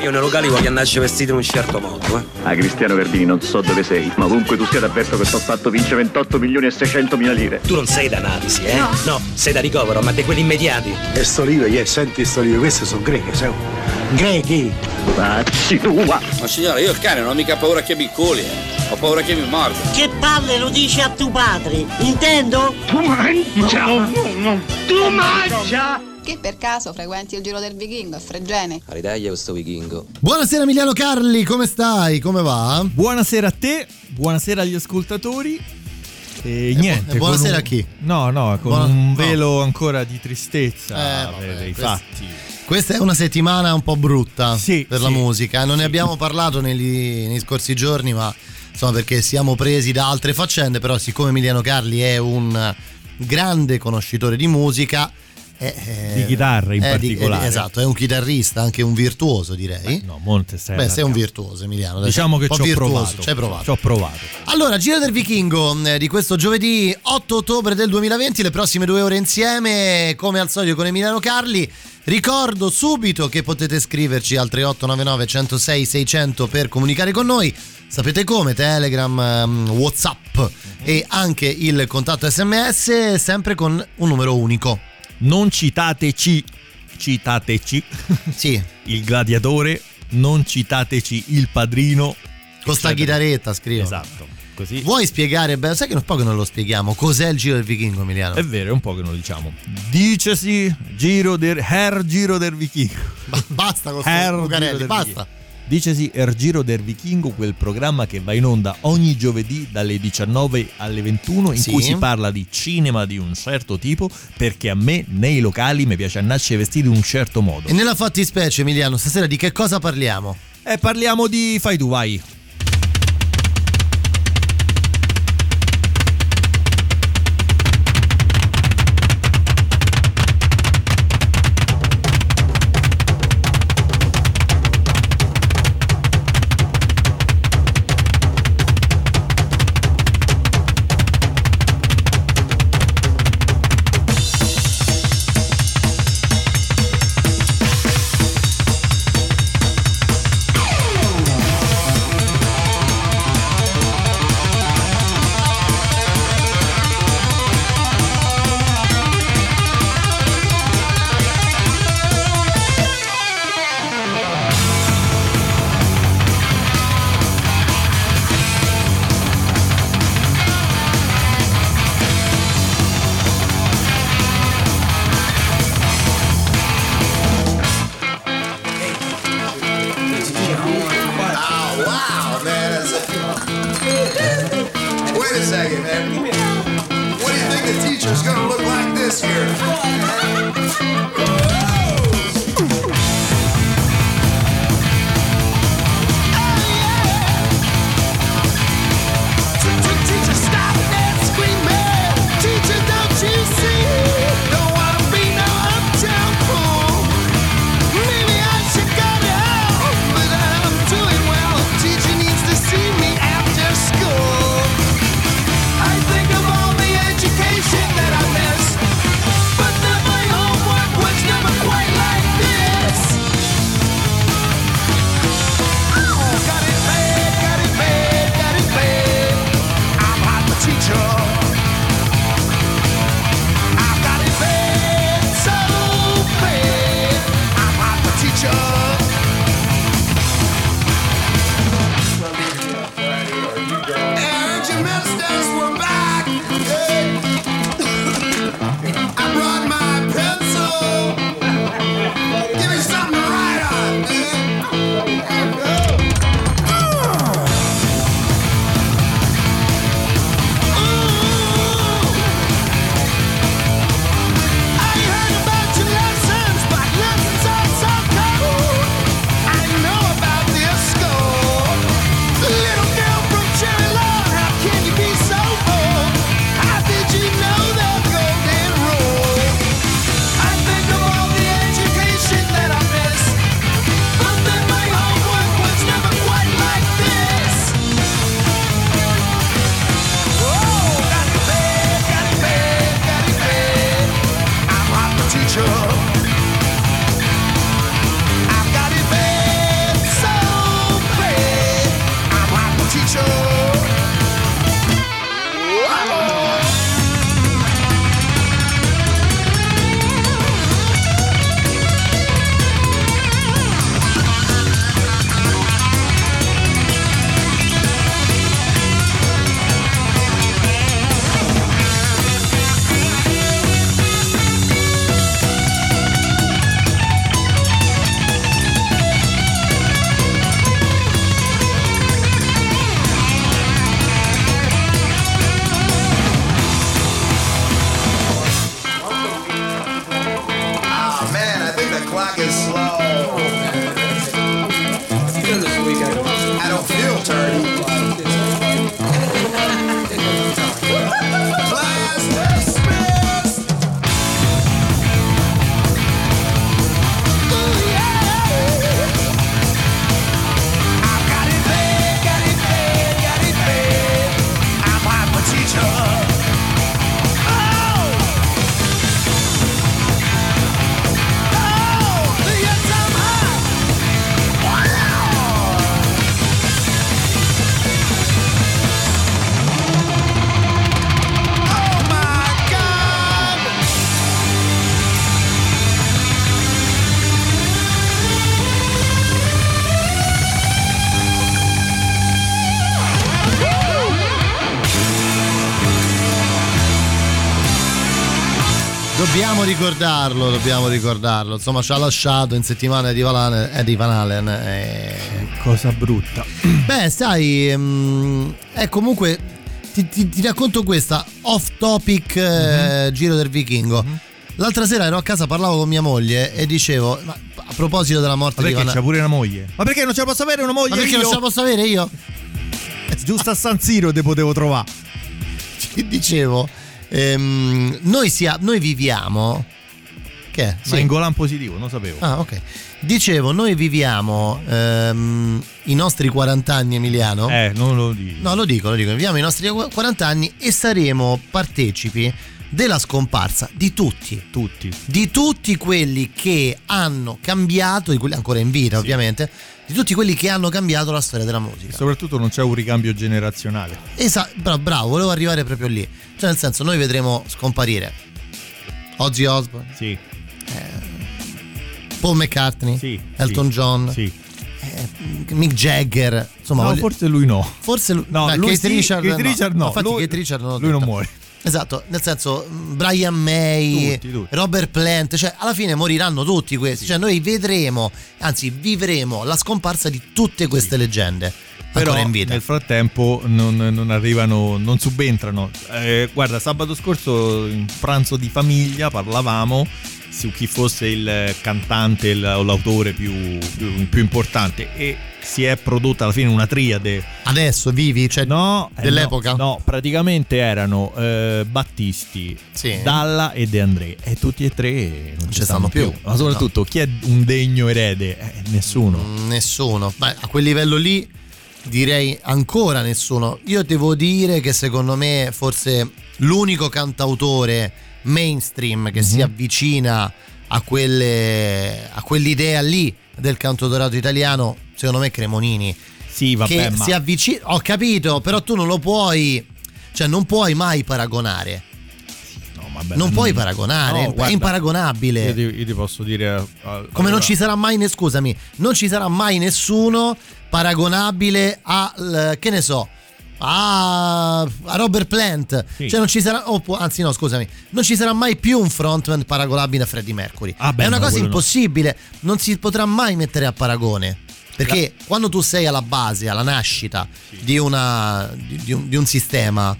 Io nei locali voglio andarci vestito in un certo modo, Ah, Cristiano Verdini, non so dove sei, ma ovunque tu sia avverto che sto fatto vince 28.600.000 lire. Tu non sei da analisi, eh? No, sei da ricovero, ma di quelli immediati. E sto libro, senti sto libro, queste sono greche, sei un... Grechi! Facci tua! Ma signore, io il cane non ho mica paura che mi coli, Ho paura che mi morda. Che palle lo dici a tuo padre, intendo? Tu mangia! No. Tu mangia! Che per caso frequenti il Giro del Vichingo a Fregene? Aridaglia questo vichingo. Buonasera Emiliano Carli, come stai? Come va? Buonasera a te, buonasera agli ascoltatori. E niente. Buonasera a chi? Un velo ancora di tristezza per i fatti. Questa è una settimana un po' brutta per la musica. Non ne abbiamo parlato nei scorsi giorni, ma insomma perché siamo presi da altre faccende. Però siccome Emiliano Carli è un grande conoscitore di musica, di chitarra in particolare, esatto, è un chitarrista, anche un virtuoso, direi. Sei un virtuoso, Emiliano, diciamo che ci ho provato. Allora, Giro del Vichingo di questo giovedì 8 ottobre del 2020, le prossime 2 ore insieme come al solito con Emiliano Carli. Ricordo subito che potete scriverci al 3899 106 600 per comunicare con noi. Sapete come? Telegram, WhatsApp e anche il contatto SMS, sempre con un numero unico. Non citateci sì, il gladiatore, non citateci il padrino. Con sta chitarretta scrivo. Esatto, così. Vuoi spiegare? Sai che un po' che non lo spieghiamo. Cos'è il Giro del Vichingo, Emiliano? È vero, è un po' che non lo diciamo. Dicesi Giro del Vichingo. Basta con Bucarelli, basta. Dicesi Giro del Vichingo, quel programma che va in onda ogni giovedì dalle 19 alle 21 in cui si parla di cinema di un certo tipo, perché a me nei locali mi piace andarci vestiti in un certo modo. E nella fattispecie, Emiliano, stasera di che cosa parliamo? Parliamo di Fai tu vai. What? Dobbiamo ricordarlo. Insomma, ci ha lasciato in settimana Eddie Van Halen. Cosa brutta. Beh, sai, è comunque ti racconto questa off topic, Giro del Vichingo. Mm-hmm. L'altra sera ero a casa, parlavo con mia moglie e dicevo, ma a proposito della morte di Van Halen, perché c'ha pure una moglie? Ma perché non ce la posso avere una moglie? Ma perché io? Non ce la posso avere io? Giusto a San Siro te potevo trovare. Ti dicevo, noi viviamo. Che è? Sì. Ma in Golan positivo, non sapevo. Ah, ok. Dicevo, noi viviamo i nostri 40 anni, Emiliano. Non lo dico. No, lo dico. Viviamo i nostri 40 anni e saremo partecipi della scomparsa di tutti. Di tutti quelli che hanno cambiato, di quelli ancora in vita, sì, ovviamente, di tutti quelli che hanno cambiato la storia della musica. E soprattutto non c'è un ricambio generazionale. Esatto, bravo, volevo arrivare proprio lì. Cioè, nel senso, noi vedremo scomparire Ozzy Osbourne, sì, Paul McCartney, sì, Elton John, sì, Mick Jagger, insomma. No, forse lui no. Keith Richard, Keith Richard no. Infatti Keith Richard lui non muore. Esatto, nel senso, Brian May, tutti. Robert Plant, cioè alla fine moriranno tutti questi, sì. Cioè noi vedremo, anzi vivremo la scomparsa di tutte queste, sì, leggende. Però in vita. Nel frattempo non arrivano, non subentrano. Guarda, sabato scorso in pranzo di famiglia parlavamo su chi fosse il cantante o l'autore più importante, e si è prodotta alla fine una triade adesso vivi, cioè no, dell'epoca. No, praticamente erano Battisti, sì, Dalla e De André, e tutti e tre non ci stanno più. Ma soprattutto, no, chi è un degno erede? Nessuno. Beh, a quel livello lì direi ancora nessuno. Io devo dire che secondo me forse l'unico cantautore mainstream che si avvicina a quell'idea lì del canto dorato italiano, secondo me, Cremonini. Sì, vabbè, che si avvicina. Ho capito, però tu non lo puoi, cioè non puoi mai paragonare. No, vabbè, non puoi paragonare, no, guarda, è imparagonabile. Io ti posso dire, come non ci sarà mai, scusami, non ci sarà mai nessuno paragonabile al, che ne so, a Robert Plant, sì, cioè non ci sarà, anzi no, scusami, non ci sarà mai più un frontman paragonabile a Freddie Mercury. È una cosa impossibile, non si potrà mai mettere a paragone, perché quando tu sei alla base, alla nascita, sì, di un sistema,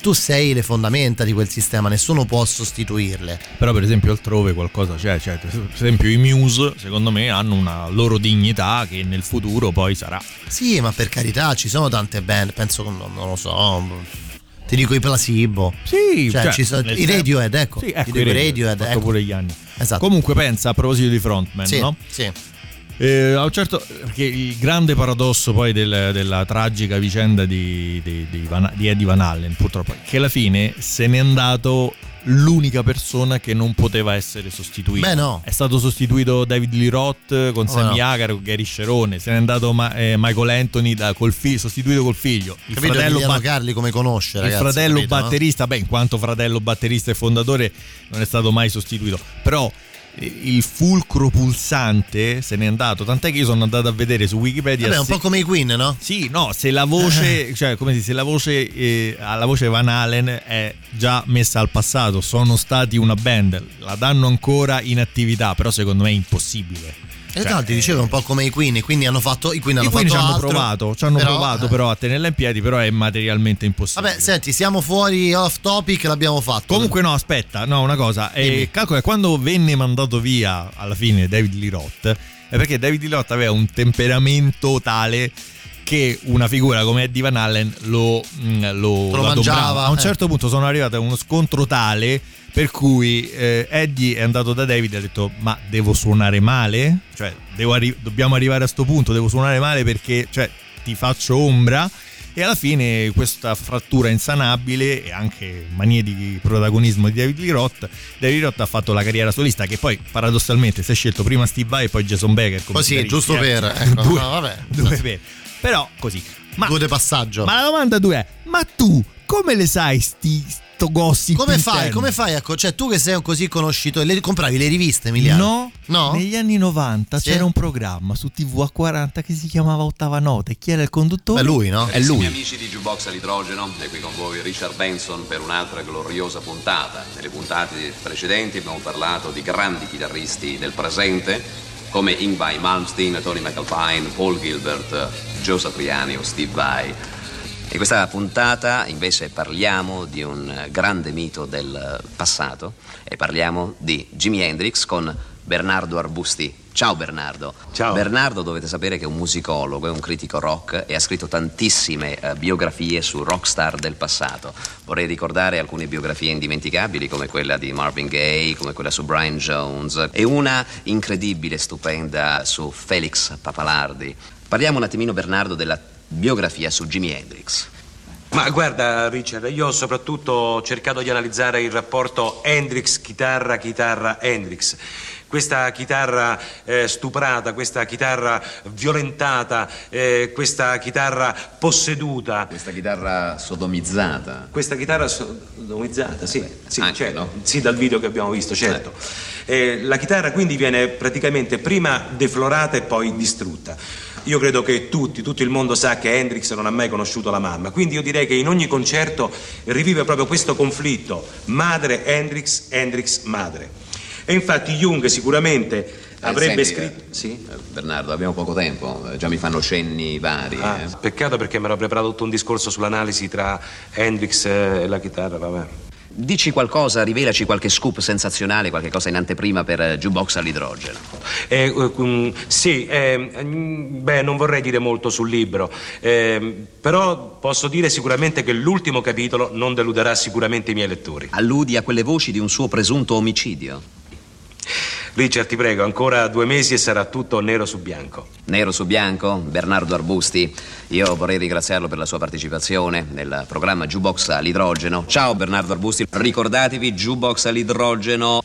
tu sei le fondamenta di quel sistema, nessuno può sostituirle. Però per esempio altrove qualcosa c'è, cioè, per esempio i Muse secondo me hanno una loro dignità che nel futuro poi sarà. Sì, ma per carità, ci sono tante band, penso, non lo so, ti dico i Placebo, sì, cioè, ci sono, i Radiohead, ecco, sì, ecco, i Radiohead fatto, ecco, pure gli anni, esatto. Comunque pensa, a proposito di frontman, sì, no? Sì. Perché il grande paradosso poi della tragica vicenda di Eddie Van Halen, purtroppo, che alla fine se n'è andato l'unica persona che non poteva essere sostituita. Beh, no. È stato sostituito David Lee Roth con Sammy Hagar, con Gary Scerone. Se n'è andato Michael Anthony sostituito col figlio. Il capito, fratello Emiliano Carli, come conosce, ragazzi, il fratello, capito, batterista, no? Beh, in quanto fratello batterista e fondatore non è stato mai sostituito. Però il fulcro pulsante se n'è andato, tant'è che io sono andato a vedere su Wikipedia. Vabbè, un po' come i Queen, no? Sì, no, se la voce, cioè come se la voce Van Halen è già messa al passato, sono stati una band, la danno ancora in attività, però secondo me è impossibile. E tanto ti dicevo, un po' come i Queen, quindi hanno fatto ci hanno provato però a tenerla in piedi, però è materialmente impossibile. Vabbè, senti, siamo fuori off topic, l'abbiamo fatto. Comunque no, aspetta, no, una cosa, calcola quando venne mandato via alla fine David Lee Roth, è perché David Lee Roth aveva un temperamento tale che una figura come Eddie Van Halen lo mangiava. A un certo punto sono arrivati a uno scontro tale per cui Eddie è andato da David e ha detto: ma devo suonare male? Cioè dobbiamo arrivare a sto punto, devo suonare male perché, cioè, ti faccio ombra. E alla fine questa frattura insanabile e anche manie di protagonismo di David Lee Roth ha fatto la carriera solista, che poi paradossalmente si è scelto prima Steve Vai e poi Jason Becker. Poi sì, giusto per, ecco, due per. Però così, ma, due de passaggio. Ma la domanda è: ma tu come le sai sti letto gossip. Come fai? Cioè, tu che sei un così conoscitore, compravi le riviste, Emiliano? No. Negli anni 90 sì, c'era un programma su TV A40 che si chiamava Ottava Nota. E chi era il conduttore? È lui, no? È lui. Amici di Jukebox all'Idrogeno, è qui con voi Richard Benson per un'altra gloriosa puntata. Nelle puntate precedenti abbiamo parlato di grandi chitarristi del presente come Yngwie Malmsteen, Tony McAlpine, Paul Gilbert, Joe Satriani o Steve Vai. In questa puntata invece parliamo di un grande mito del passato e parliamo di Jimi Hendrix con Bernardo Arbusti. Ciao Bernardo. Ciao. Bernardo, dovete sapere che è un musicologo, è un critico rock e ha scritto tantissime biografie su rockstar del passato. Vorrei ricordare alcune biografie indimenticabili come quella di Marvin Gaye, come quella su Brian Jones e una incredibile, stupenda su Felix Papalardi. Parliamo un attimino, Bernardo, della biografia su Jimi Hendrix. Ma guarda Richard, io ho soprattutto cercato di analizzare il rapporto Hendrix-chitarra, chitarra-Hendrix. Questa chitarra stuprata, questa chitarra violentata, questa chitarra posseduta. Questa chitarra sodomizzata. Questa chitarra sodomizzata, sì. Sì, anche, certo, no? Sì, dal video che abbiamo visto, certo. La chitarra quindi viene praticamente prima deflorata e poi distrutta. Io credo che tutto il mondo sa che Hendrix non ha mai conosciuto la mamma, quindi io direi che in ogni concerto rivive proprio questo conflitto, madre Hendrix, Hendrix madre. E infatti Jung sicuramente avrebbe scritto... Sì? Bernardo, abbiamo poco tempo, già mi fanno cenni vari. Peccato perché mi ero preparato tutto un discorso sull'analisi tra Hendrix e la chitarra, vabbè. Dici qualcosa, rivelaci qualche scoop sensazionale, qualche cosa in anteprima per Jukebox all'Idrogeno. Beh, non vorrei dire molto sul libro, però posso dire sicuramente che l'ultimo capitolo non deluderà sicuramente i miei lettori. Alludi a quelle voci di un suo presunto omicidio? Richard, ti prego, ancora 2 mesi e sarà tutto nero su bianco. Nero su bianco? Bernardo Arbusti, io vorrei ringraziarlo per la sua partecipazione nel programma Jukebox all'Idrogeno. Ciao Bernardo Arbusti, ricordatevi Jukebox all'Idrogeno.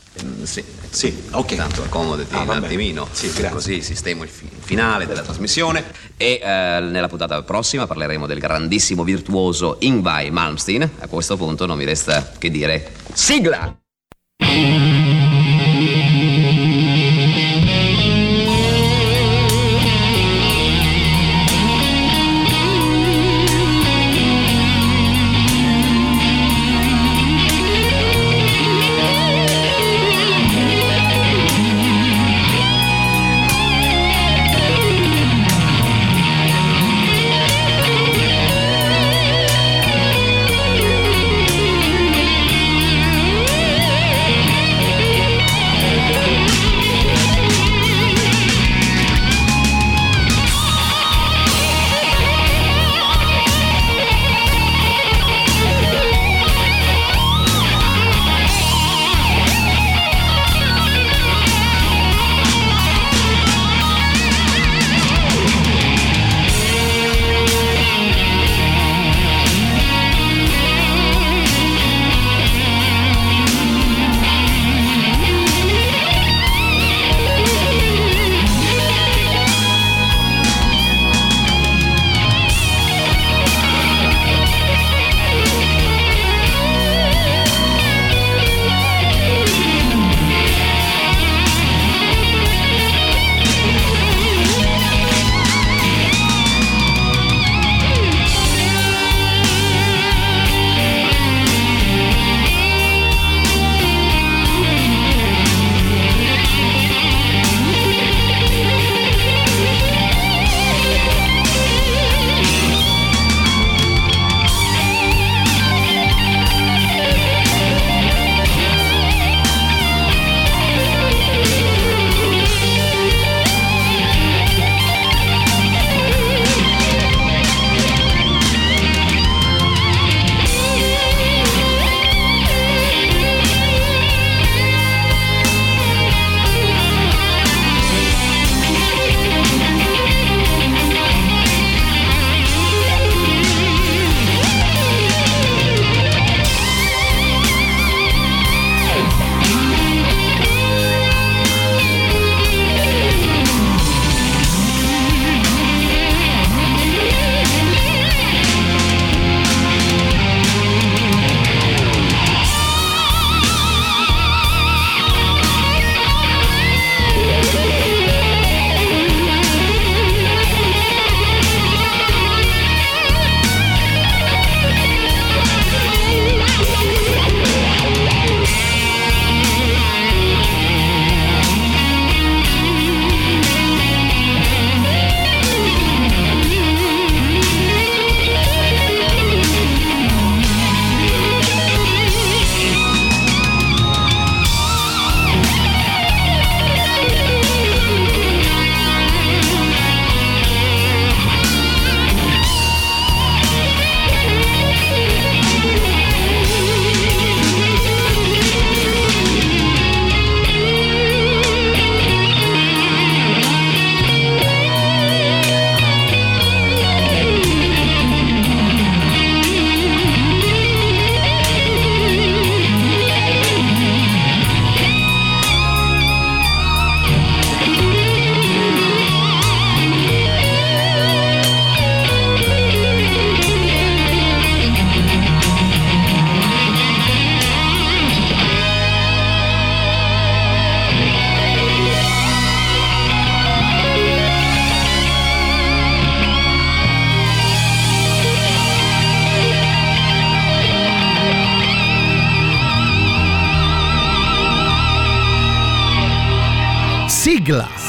Sì, ok. Tanto accomodati un attimino, sì, così sistemo il finale della trasmissione. E nella puntata prossima parleremo del grandissimo virtuoso Yngwie Malmsteen. A questo punto non mi resta che dire sigla!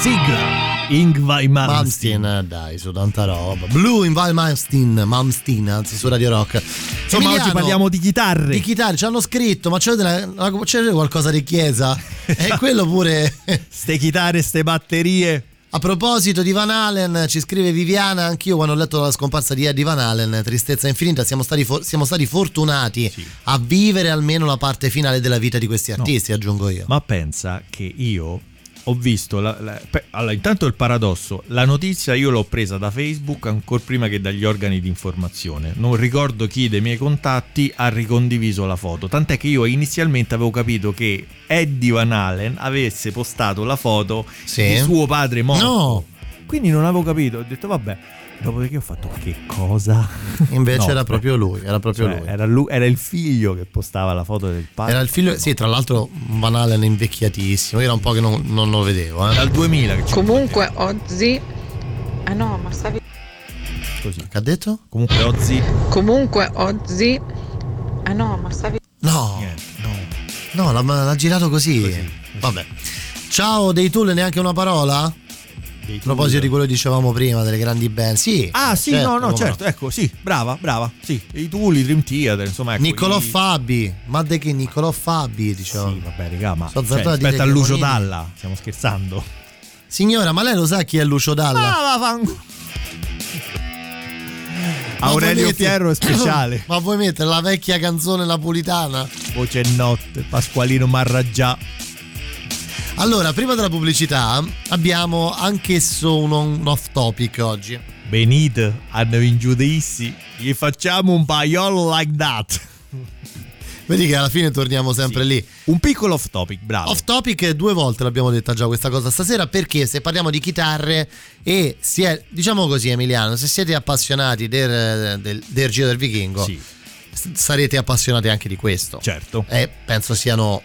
sigla. Yngwie Malmsteen, dai, su tanta roba. Blue Yngwie Malmsteen, anzi, su Radio Rock. Insomma, Emiliano, oggi parliamo di chitarre. Di chitarre, ci hanno scritto, ma c'è qualcosa di chiesa? E quello pure. Ste chitarre, ste batterie. A proposito di Van Halen, ci scrive Viviana: anch'io quando ho letto la scomparsa di Eddie Van Halen, tristezza infinita, siamo stati fortunati, sì, a vivere almeno la parte finale della vita di questi artisti, no, aggiungo io. Ma pensa che io ho visto allora, intanto il paradosso, la notizia io l'ho presa da Facebook ancora prima che dagli organi di informazione. Non ricordo chi dei miei contatti ha ricondiviso la foto, tant'è che io inizialmente avevo capito che Eddie Van Halen avesse postato la foto, sì, di suo padre morto, no, quindi non avevo capito, ho detto vabbè. Dopodiché ho fatto che cosa? Invece no, era proprio lui, era proprio, cioè, lui. Era il figlio che postava la foto del padre. Era il figlio, no, sì, tra l'altro Van Halen invecchiatissimo, era un po' che non lo vedevo. Dal 2000 che comunque Ozzy... Ah no, ma stavi... Così. Che ha detto? Comunque Ozzy... Ah no, ma stavi... No, niente, no, l'ha girato così. Vabbè. Ciao dei Tool, neanche una parola? A proposito di quello che dicevamo prima delle grandi band, sì, ah sì, certo, no certo, ecco, sì, brava, sì, i Tool, i Dream Theater, insomma, ecco, Niccolò Fabi, ma de che Niccolò Fabi, diciamo, sì, vabbè raga, ma cioè, aspetta a Lucio Dalla, stiamo scherzando, signora, ma lei lo sa chi è Lucio Dalla? Aurelio Fierro è speciale. Ma vuoi mettere la vecchia canzone napolitana, Voce Notte, Pasqualino Marraggià? Allora, prima della pubblicità abbiamo anch'esso un off topic oggi. Benito, hanno in giudizi, gli facciamo un paiolo like that. Vedi che alla fine torniamo sempre, sì, lì. Un piccolo off topic, bravo. Off topic, 2 volte l'abbiamo detta già questa cosa stasera, perché se parliamo di chitarre e diciamo così, Emiliano, se siete appassionati del Giro del Vichingo, sì, sarete appassionati anche di questo. Certo. E penso siano...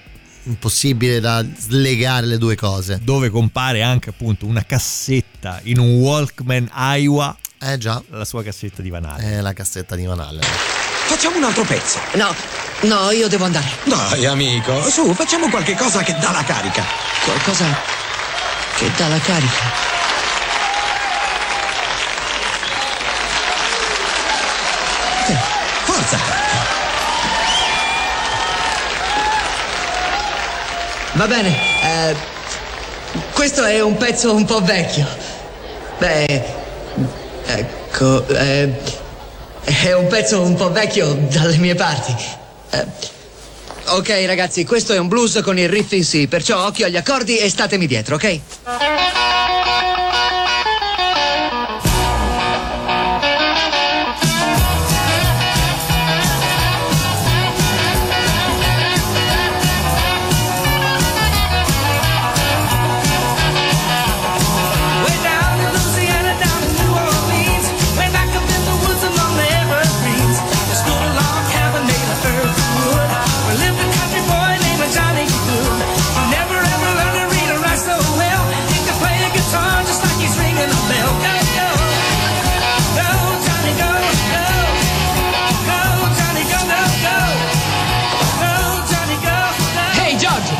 impossibile da slegare le due cose, dove compare anche appunto una cassetta in un Walkman Aiwa, già, la sua cassetta di Van Halen, la cassetta di Van Halen. Facciamo un altro pezzo. No, io devo andare. Dai amico, su, facciamo qualche cosa che dà la carica. Qualcosa che dà la carica. Forza. Va bene, questo è un pezzo un po' vecchio. Beh, ecco, è un pezzo un po' vecchio dalle mie parti. Ok ragazzi, questo è un blues con il riff in si, perciò occhio agli accordi e statemi dietro, ok?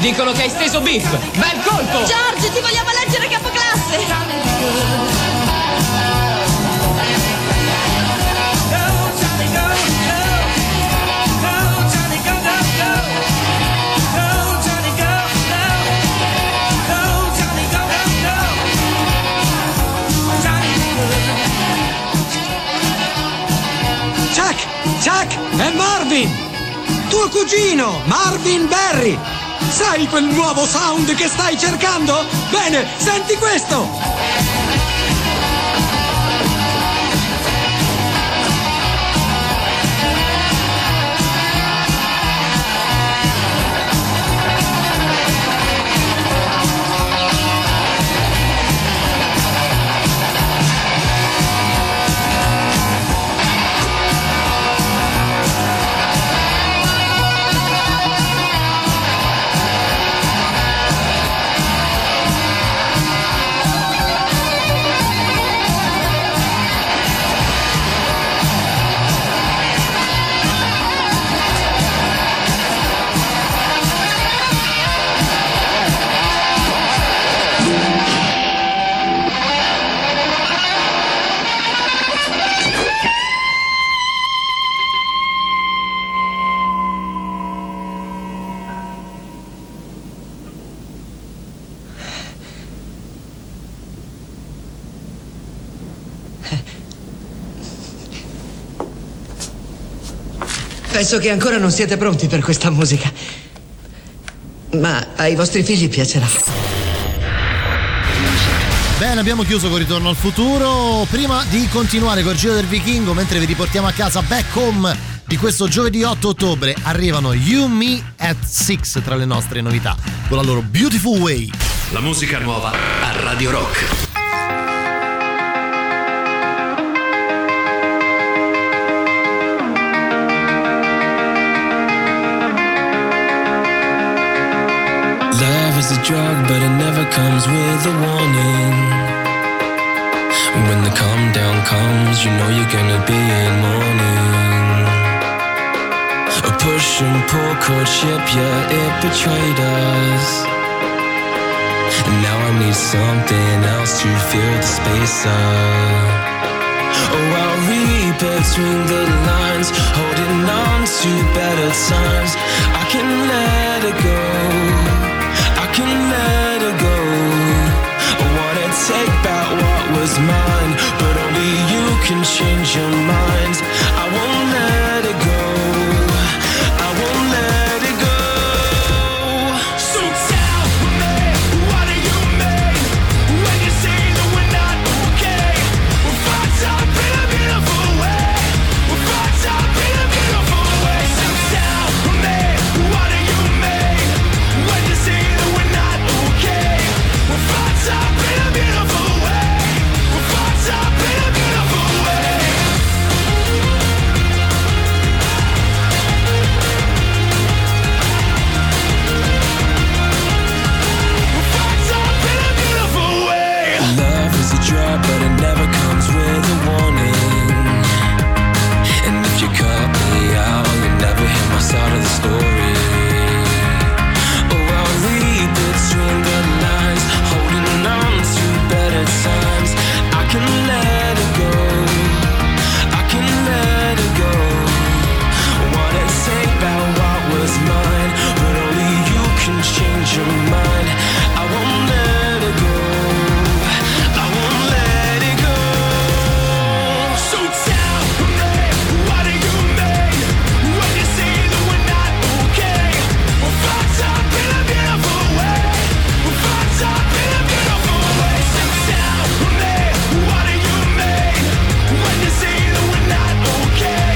Dicono che hai steso Biff. Bel colpo! George, ti vogliamo leggere capoclasse! Chuck! È Marvin! Tuo cugino! Marvin Berry! Sai quel nuovo sound che stai cercando? Bene, senti questo! Penso che ancora non siete pronti per questa musica. Ma ai vostri figli piacerà. Bene, abbiamo chiuso con Ritorno al Futuro. Prima di continuare col Giro del Vichingo, mentre vi riportiamo a casa, Back Home di questo giovedì 8 ottobre arrivano You Me at Six tra le nostre novità, con la loro Beautiful Way. La musica nuova a Radio Rock. Love is a drug, but it never comes with a warning. When the calm down comes, you know you're gonna be in mourning. A push and pull courtship, yeah, it betrayed us. And now I need something else to fill the space up. Oh, I'll read between the lines, holding on to better times. I can let it go. Can let her go. I wanna take back what was mine, but only you can change your mind. I won't let her go. I won't let her go. So tell me, what do you mean when you say that we're not okay? We'll find out in a beautiful way. We'll find out in a beautiful way. So tell me, what do you mean when you say that we're up in a beautiful way. We're fucked up in a beautiful way. We're fucked up in a beautiful way. Love is a drug, but it never comes with a warning. And if you cut me out, you'll never hear my side of the story. Oh, I'll read between the lines, holding on to better times. I can let it go. I can let it go. Wanna take back what was mine, but only you can change your mind. I won't let it go. I won't let it go. So tell me, what do you mean when you say that we're not okay? We're fucked up in a beautiful way. We're fucked up in a beautiful way. So tell me, what do you mean when you say that we're not okay?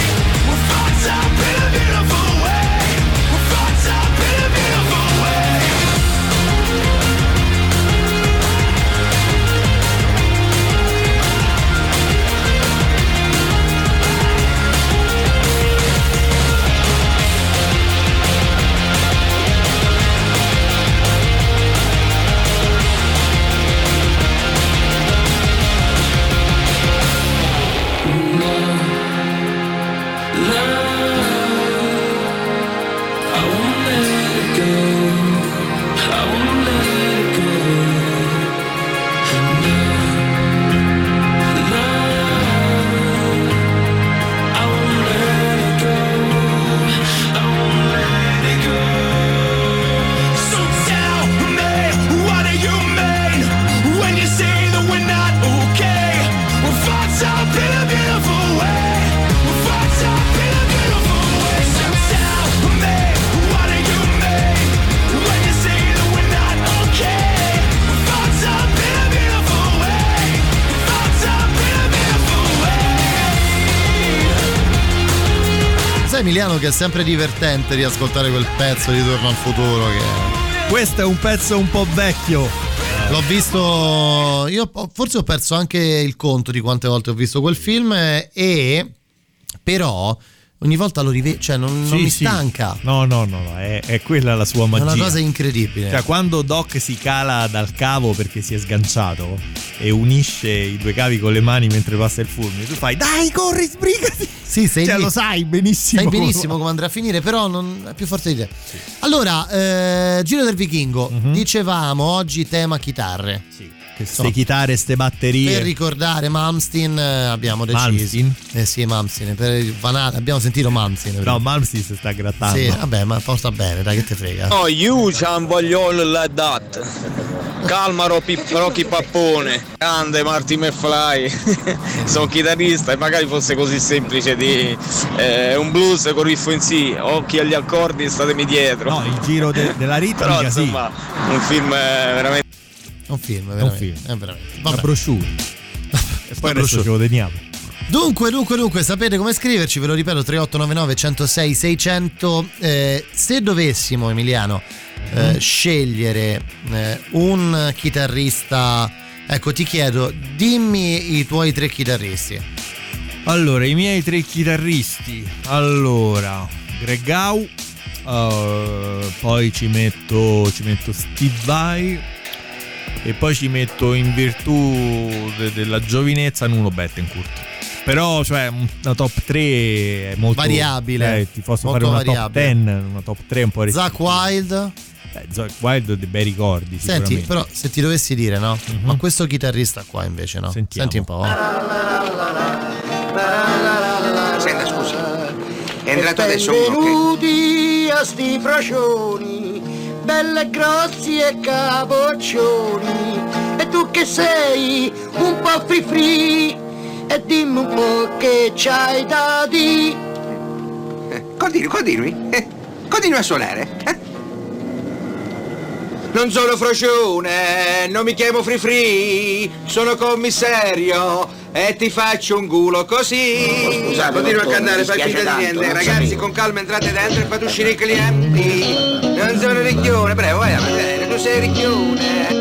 We're fucked up in a beautiful way. We're fucked up in a beautiful way. Emiliano, che è sempre divertente riascoltare quel pezzo di Ritorno al Futuro, che questo è un pezzo un po' vecchio. L'ho visto io, forse ho perso anche il conto di quante volte ho visto quel film, e però ogni volta lo rivedo, cioè non mi stanca. No, è quella la sua magia. È una cosa incredibile. Cioè, quando Doc si cala dal cavo perché si è sganciato e unisce i due cavi con le mani mentre passa il fulmine, tu fai dai, corri, sbrigati. Sì, cioè, lo sai benissimo. Sai benissimo come andrà a finire, però non è più forte di te. Sì. Allora, Giro del Vichingo, dicevamo oggi tema chitarre. Sì. Ste chitarre, ste batterie. Per ricordare Malmsteen abbiamo deciso. Malmsteen? Eh sì, Malmsteen. Per Van Halen abbiamo sentito Malmsteen. Però no, Malmsteen si sta grattando. Sì, vabbè, ma porta bene, dai, che te frega. No, you ciambogliolo like that. Calma Rocky Pappone. Grande Martin McFly. Sono chitarrista e magari fosse così semplice di un blues con riff in sì. Occhi agli accordi e statemi dietro. No, il giro della ritmica. Però insomma, sì. Un film veramente. Veramente. Una brochure. E poi adesso ce lo teniamo. Dunque, sapete come scriverci, ve lo ripeto, 3899 106 600. Se dovessimo, Emiliano, scegliere un chitarrista, ecco, ti chiedo, dimmi i tuoi tre chitarristi. Allora, i miei tre chitarristi. Allora, Greg Howe, poi ci metto Steve Vai e poi ci metto, in virtù della giovinezza, Nuno Bettencourt. Però, cioè, una top 3 è molto variabile. Ti posso fare una variabile. Top 10, una top 3 un po' restrittiva. Zack Wilde dei bei ricordi. Senti, però se ti dovessi dire, no? Mm-hmm. Ma questo chitarrista qua invece, no? Sentiamo. Senti un po'. Senta, scusa. È entrato adesso uno che... a sti frascioni, belle grossi e capoccioni. E tu che sei un po' free free, e dimmi un po' che c'hai da di. Continui a suonare. Non sono frocione, non mi chiamo Free Free, sono commissario e ti faccio un culo così. Scusate, continua a cantare, fai finta di niente. Ragazzi, con calma entrate dentro e fate uscire i clienti. Non sono ricchione, prego, vai a vedere, tu sei ricchione.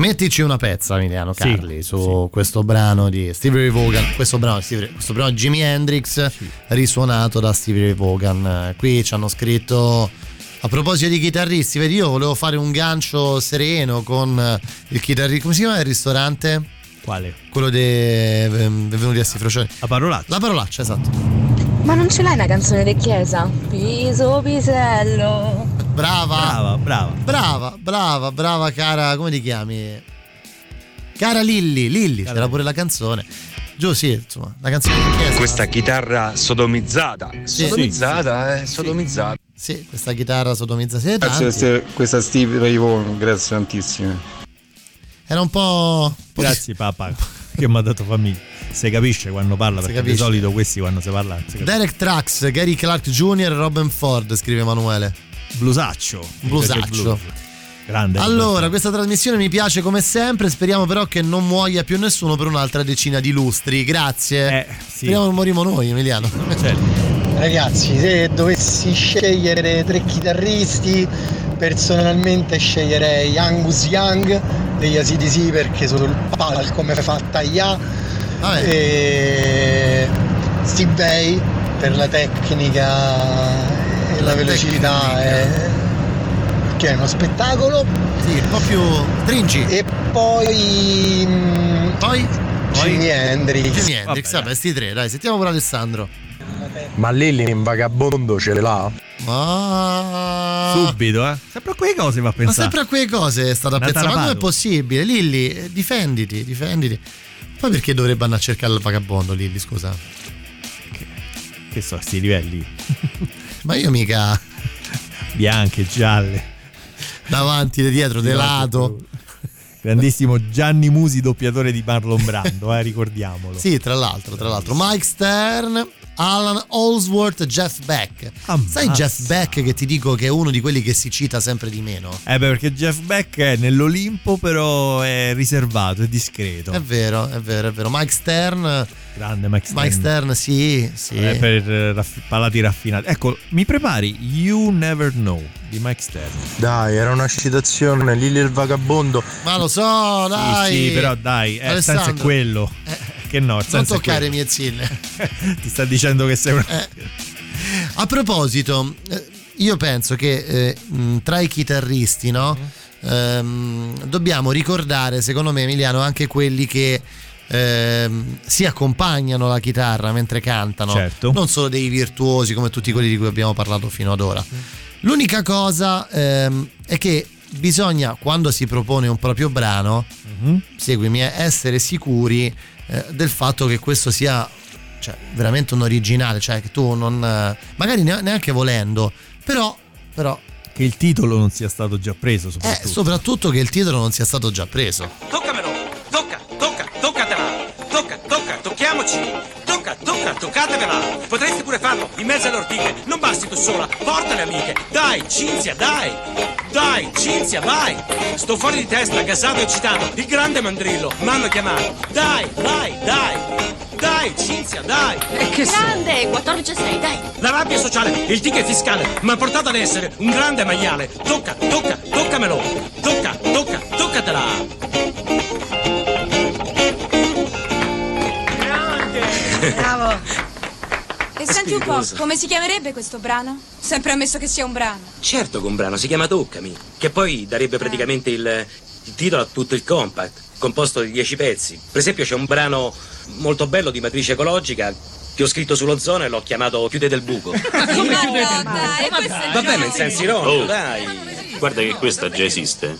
Mettici una pezza, Emiliano Carli, su questo brano di Stevie Ray Vaughan, questo brano Jimi Hendrix risuonato da Stevie Ray Vaughan. Qui ci hanno scritto, a proposito di chitarristi, vedi, io volevo fare un gancio sereno con il chitarrista, come si chiama il ristorante? Quale? Quello venuti a Stifrocioni. La parolaccia, esatto. Ma non ce l'hai una canzone di Chiesa? Piso Pisello. Brava, cara, come ti chiami? Cara Lilli, c'era pure la canzone. Giù, sì, insomma, la canzone di Chiesa. Questa chitarra sodomizzata. Sodomizzata. Sì, questa chitarra sodomizzata. Grazie questa Steve Ray Vaughan, grazie tantissime. Era un po'... Grazie papà, che mi ha dato famiglia. Se capisce quando parla, perché di solito questi quando si parla. Derek Trucks, Gary Clark Jr., Robin Ford, scrive Emanuele. Blusaccio. Grande. Allora, questa trasmissione mi piace come sempre. Speriamo però che non muoia più nessuno per un'altra decina di lustri. Grazie. Speriamo che morimo noi, Emiliano. Ragazzi, se dovessi scegliere tre chitarristi, personalmente sceglierei Angus Young degli ACDC, perché sul palco come fa a tagliare. E Steve Vai per la tecnica e la velocità, che è uno spettacolo, un po' più stringi, e poi Jimi Hendrix. Vabbè, questi tre, dai, sentiamo pure Alessandro. Ma Lilli in Vagabondo ce l'ha? Subito, sempre a quelle cose va a pensare. Ma sempre a quelle cose è stata pensata. Ma come è possibile? Lilli, difenditi. Poi perché dovrebbe andare a cercare il vagabondo lì, scusa? Che so, sti livelli. Ma io mica... Bianche, gialle. Davanti, dietro, de lato. Grandissimo Gianni Musi, doppiatore di Marlon Brando, ricordiamolo. Sì, tra l'altro. Mike Stern, Alan Allsworth, Jeff Beck. Ammazza. Sai Jeff Beck, che ti dico che è uno di quelli che si cita sempre di meno? Beh, perché Jeff Beck è nell'Olimpo, però è riservato, è discreto. È vero. Mike Stern. Grande Mike Stern, sì. Per palati raffinati. Ecco, mi prepari You Never Know di Mike Stern. Dai, era una citazione, Lilli il vagabondo. Ma lo so, dai. Sì, però dai, senza quello. Che no, non toccare i miei zinne. Ti sta dicendo che sei una... A proposito, io penso che tra i chitarristi, no? Dobbiamo ricordare, secondo me, Emiliano, anche quelli che si accompagnano alla chitarra mentre cantano, certo. Non solo dei virtuosi come tutti quelli di cui abbiamo parlato fino ad ora. L'unica cosa è che bisogna, quando si propone un proprio brano, seguimi, essere sicuri del fatto che questo sia, cioè, veramente un originale, cioè che tu non, magari neanche volendo, però che il titolo non sia stato già preso, soprattutto che il titolo non sia stato già preso. Toccatevela, potresti pure farlo in mezzo alle ortiche, non basti tu sola, porta le amiche, dai Cinzia, vai, sto fuori di testa, gasato e eccitato, il grande mandrillo, m'hanno chiamato, dai Cinzia, dai, e che grande, 14,6, dai, la rabbia sociale, il ticket fiscale, m'ha portato ad essere un grande maiale, toccamelo, toccatela. Bravo. E senti un po', come si chiamerebbe questo brano? Sempre ammesso che sia un brano. Certo che un brano, si chiama Toccami, che poi darebbe praticamente il titolo a tutto il compact, composto di 10 pezzi. Per esempio c'è un brano molto bello di matrice ecologica che ho scritto sull'ozono e l'ho chiamato Chiudete il buco. Come chiudete il buco? Va bene, in senso ironico, dai. Guarda che questa già esiste.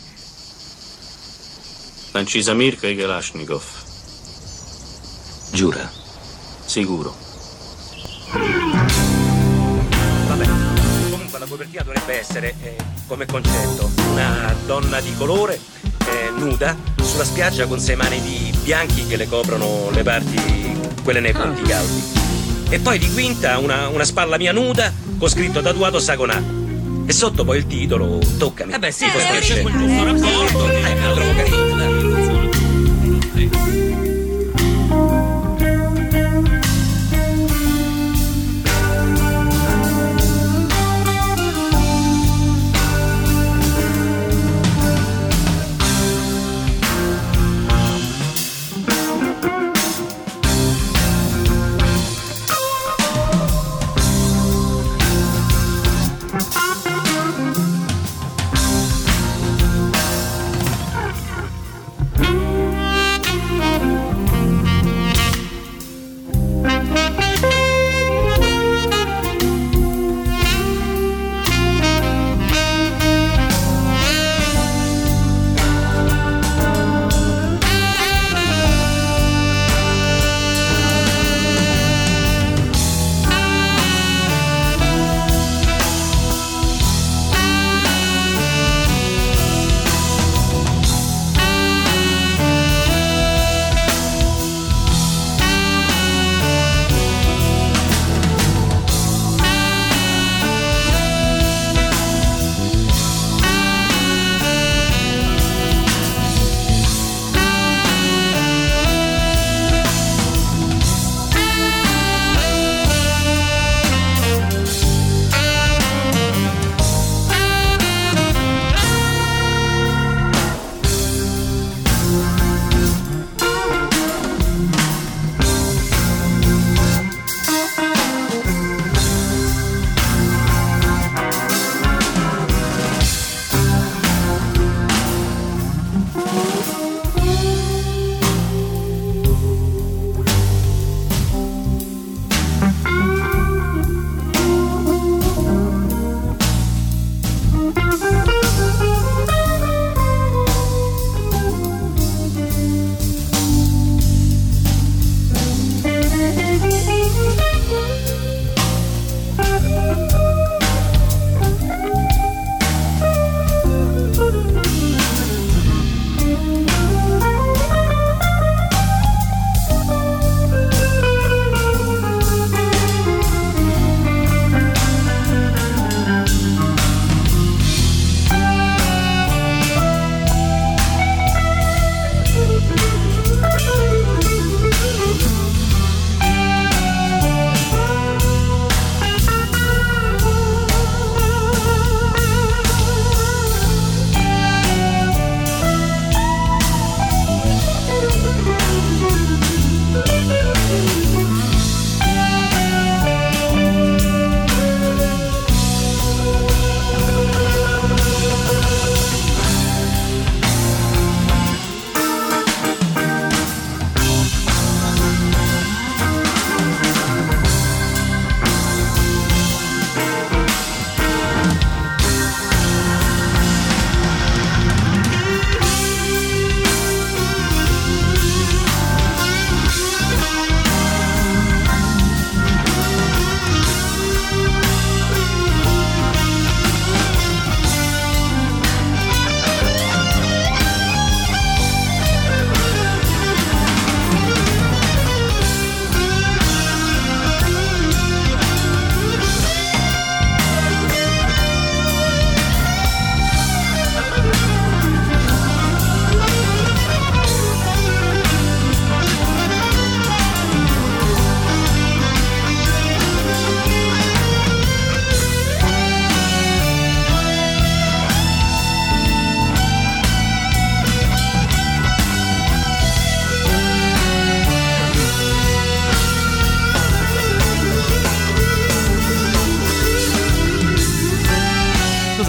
Lancisa Mirka e Kalashnikov. Giura. Sicuro. Vabbè, comunque la copertina dovrebbe essere, come concetto, una donna di colore, nuda, sulla spiaggia con 6 mani di bianchi che le coprono le parti, quelle nei punti caldi. E poi di quinta una spalla mia nuda con scritto tatuato Sagonà. E sotto poi il titolo Toccami. Vabbè, sì, questo c'è quel giusto rapporto, me lo trovo carino, dai.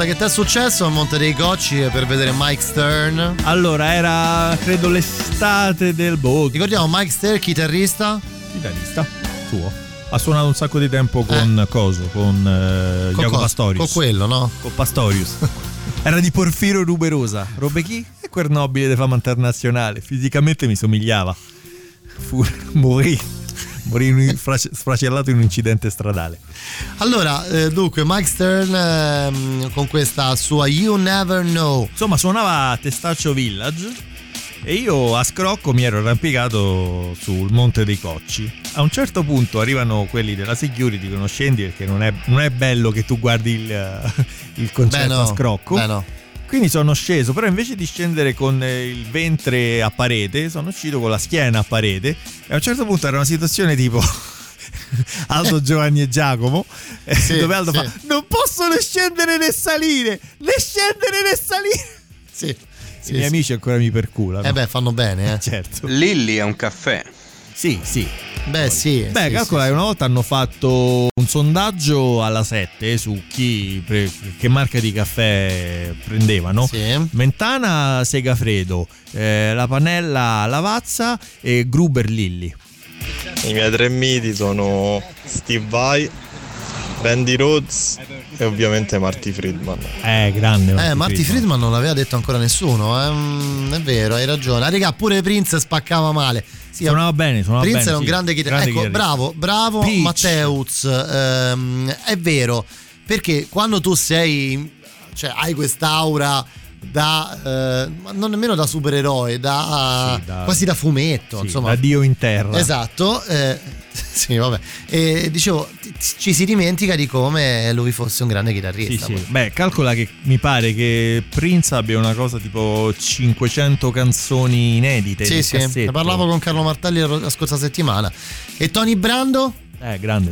cosa che ti è successo a Monte dei Cocci per vedere Mike Stern? Allora, era credo l'estate del ricordiamo Mike Stern, chitarrista suo. Ha suonato un sacco di tempo con Coso, con Iago Pastorius. Con quello, no? Con Pastorius. Era di Porfiro Ruberosa. Robe chi? E quel nobile di fama internazionale. Fisicamente mi somigliava. Morì sfracellato in un incidente stradale. Allora, dunque, Mike Stern con questa sua You Never Know. Insomma, suonava a Testaccio Village. E io a scrocco mi ero arrampicato sul Monte dei Cocci. A un certo punto arrivano quelli della security che non scendi, perché non è bello che tu guardi il concerto a scrocco. Quindi sono sceso, però invece di scendere con il ventre a parete, sono uscito con la schiena a parete. E a un certo punto era una situazione tipo Aldo, Giovanni e Giacomo, dove Aldo fa: non posso né scendere né salire, sì. I miei amici ancora mi perculano. Eh beh, fanno bene, certo. Lilli è un caffè. Sì. Beh, sì. Beh, calcola che una volta hanno fatto un sondaggio alla 7 su chi che marca di caffè prendevano. Sì. Mentana, Segafredo, la Panella, Lavazza e Gruber Lilli. I miei tre miti sono Steve Vai, Randy Rhoads e ovviamente Marty Friedman. Grande Marty Friedman non l'aveva detto ancora nessuno, è vero, hai ragione. Ah, raga, pure Prince spaccava male. Sì, suonava bene. Prince era un grande chitarrista. Ecco, bravo Peach. Matteuz, è vero, perché quando tu sei, cioè hai quest'aura da non nemmeno da supereroe, da quasi da fumetto, insomma, da Dio in terra. Esatto, sì, vabbè. E dicevo, ci si dimentica di come lui fosse un grande chitarrista. Sì. Beh, calcola che mi pare che Prince abbia una cosa tipo 500 canzoni inedite. Sì. Ne parlavo con Carlo Martelli la scorsa settimana. E Tony Brando? Grande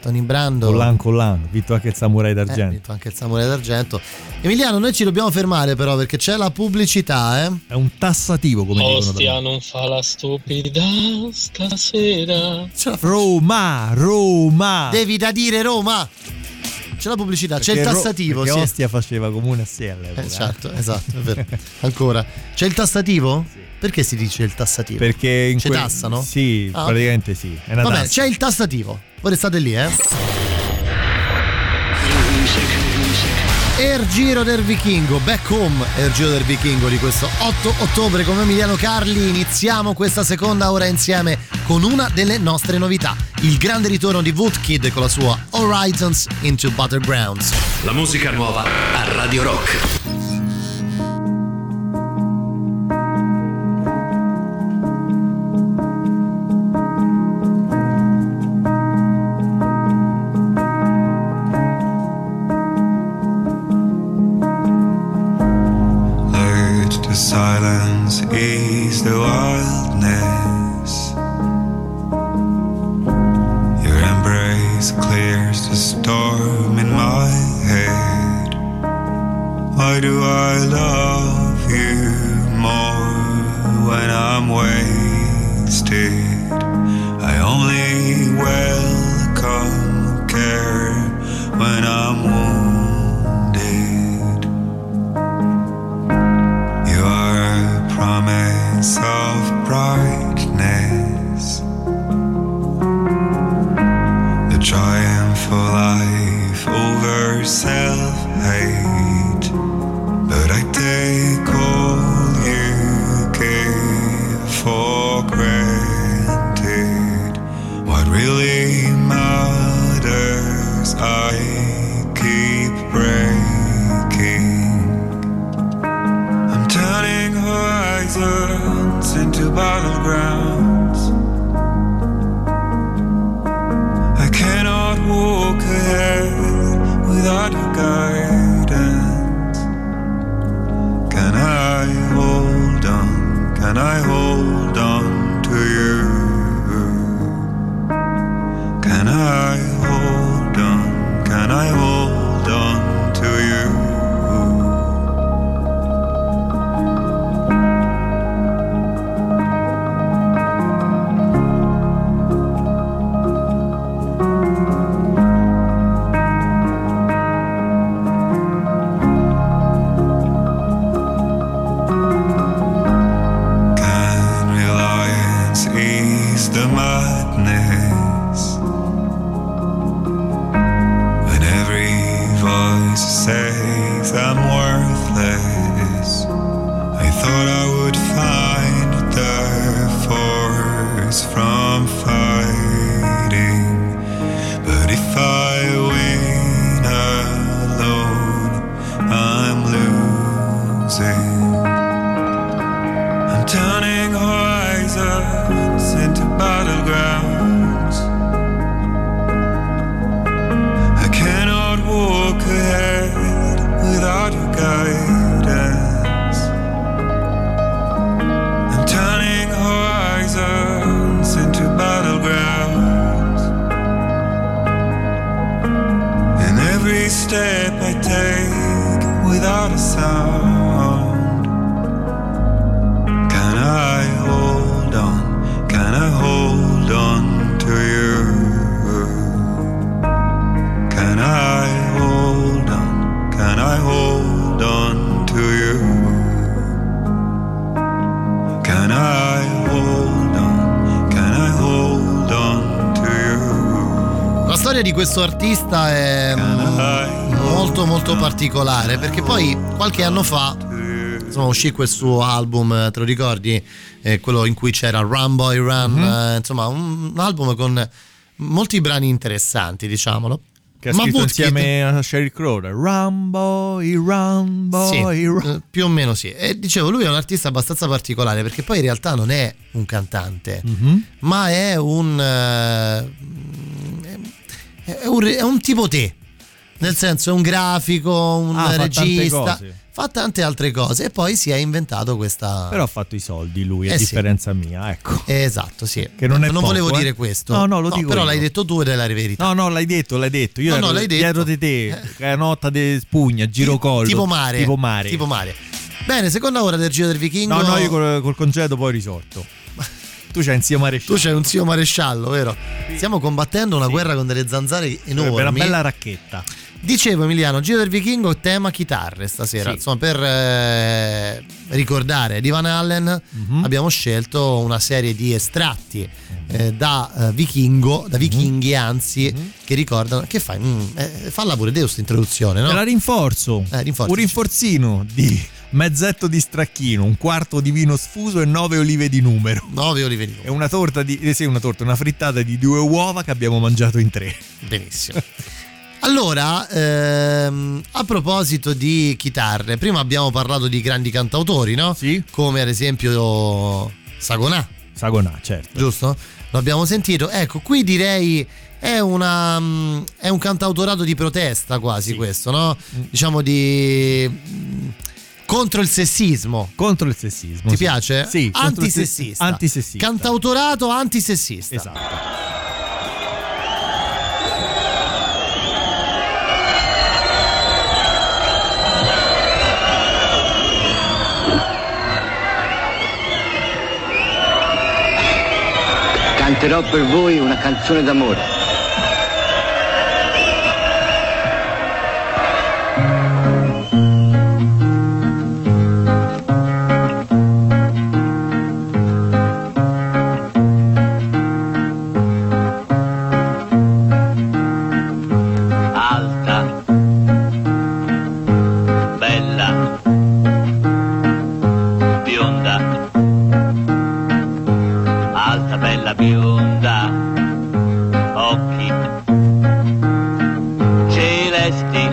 Tony Brando. Collan, vinto anche il Samurai d'Argento. Emiliano, noi ci dobbiamo fermare però perché c'è la pubblicità, È un tassativo, come dicono. Ostia, non fa la stupida stasera. Roma. Devi da dire Roma. C'è la pubblicità, perché c'è il tassativo. Sì. Ostia faceva comune a sé all'epoca. Certo, esatto, è vero. Ancora. C'è il tassativo? Sì. Perché si dice il tassativo? Perché in tassano? Sì, praticamente sì. È una tassa. C'è il tassativo. Voi restate lì, Il Giro del Vichingo, Back Home, il Giro del Vichingo di questo 8 ottobre con Emiliano Carli. Iniziamo questa seconda ora insieme con una delle nostre novità, il grande ritorno di Woodkid con la sua Horizons into Battlegrounds. La musica nuova a Radio Rock. Silence is the wildness. Your embrace clears the storm in my head. Why do I love you more when I'm wasted? I only welcome care when I'm wounded. Promise of brightness, the triumph of life over self-hate. But I take all you give for granted. What really matters, I keep breaking. I'm turning her into battlegrounds. I cannot walk ahead without your guidance. Can I hold on? Can I hold on to you? Can I hold on? Can I hold on to you? thought I would find their force from fighting. But if I win alone, I'm losing. I'm turning horizons into battlegrounds. I cannot walk ahead without your guidance. I'm turning horizons into battlegrounds. And every step I take without a sound, can I hold on? Can I hold on to you? Can I hold on? Can I hold on to you? Can I hold on? Can I hold on to you? La storia di questo artista è molto molto particolare, perché poi qualche anno fa uscì quel suo album, te lo ricordi? Quello in cui c'era Run Boy Run, insomma un album con molti brani interessanti, diciamolo. Che ha scritto insieme a Sheryl Crow, Run Boy Run. Più o meno sì. E dicevo, lui è un artista abbastanza particolare, perché poi in realtà non è un cantante, ma è un tipo te, nel senso è un grafico, un regista, fa tante altre cose, e poi si è inventato questa... Però ha fatto i soldi lui, a differenza mia, ecco. Esatto, sì. Che non è non poco, volevo dire questo. No, lo dico. Però io. L'hai detto tu ed è la verità. No, l'hai detto. Io ero dietro di te, canotta di spugna, girocollo. Tipo mare. Bene, seconda ora del Giro del Vichingo. No, io col congedo poi risorto. Tu c'hai un zio maresciallo. Vero? Sì. Stiamo combattendo una guerra con delle zanzare enormi. Una bella racchetta. Dicevo, Emiliano, Giro del Vichingo tema chitarre stasera, insomma per ricordare di Van Halen abbiamo scelto una serie di estratti da vichinghi, che ricordano, che fai? Falla pure Deus introduzione, no? Te la rinforzo, un rinforzino di mezzetto di stracchino, un quarto di vino sfuso e 9 olive di numero. 9 olive di numero. E una frittata di 2 uova che abbiamo mangiato in 3. Benissimo. Allora, a proposito di chitarre, prima abbiamo parlato di grandi cantautori, no? Sì. Come ad esempio Sagonà, certo. Giusto? L'abbiamo sentito. Ecco, qui direi è un cantautorato di protesta quasi, questo, no? Diciamo contro il sessismo. Ti piace? Sì. Antisessista. Cantautorato antisessista. Esatto. Canterò per voi una canzone d'amore. Alta, bella, bionda. Alta, bella, bionda, occhi celesti.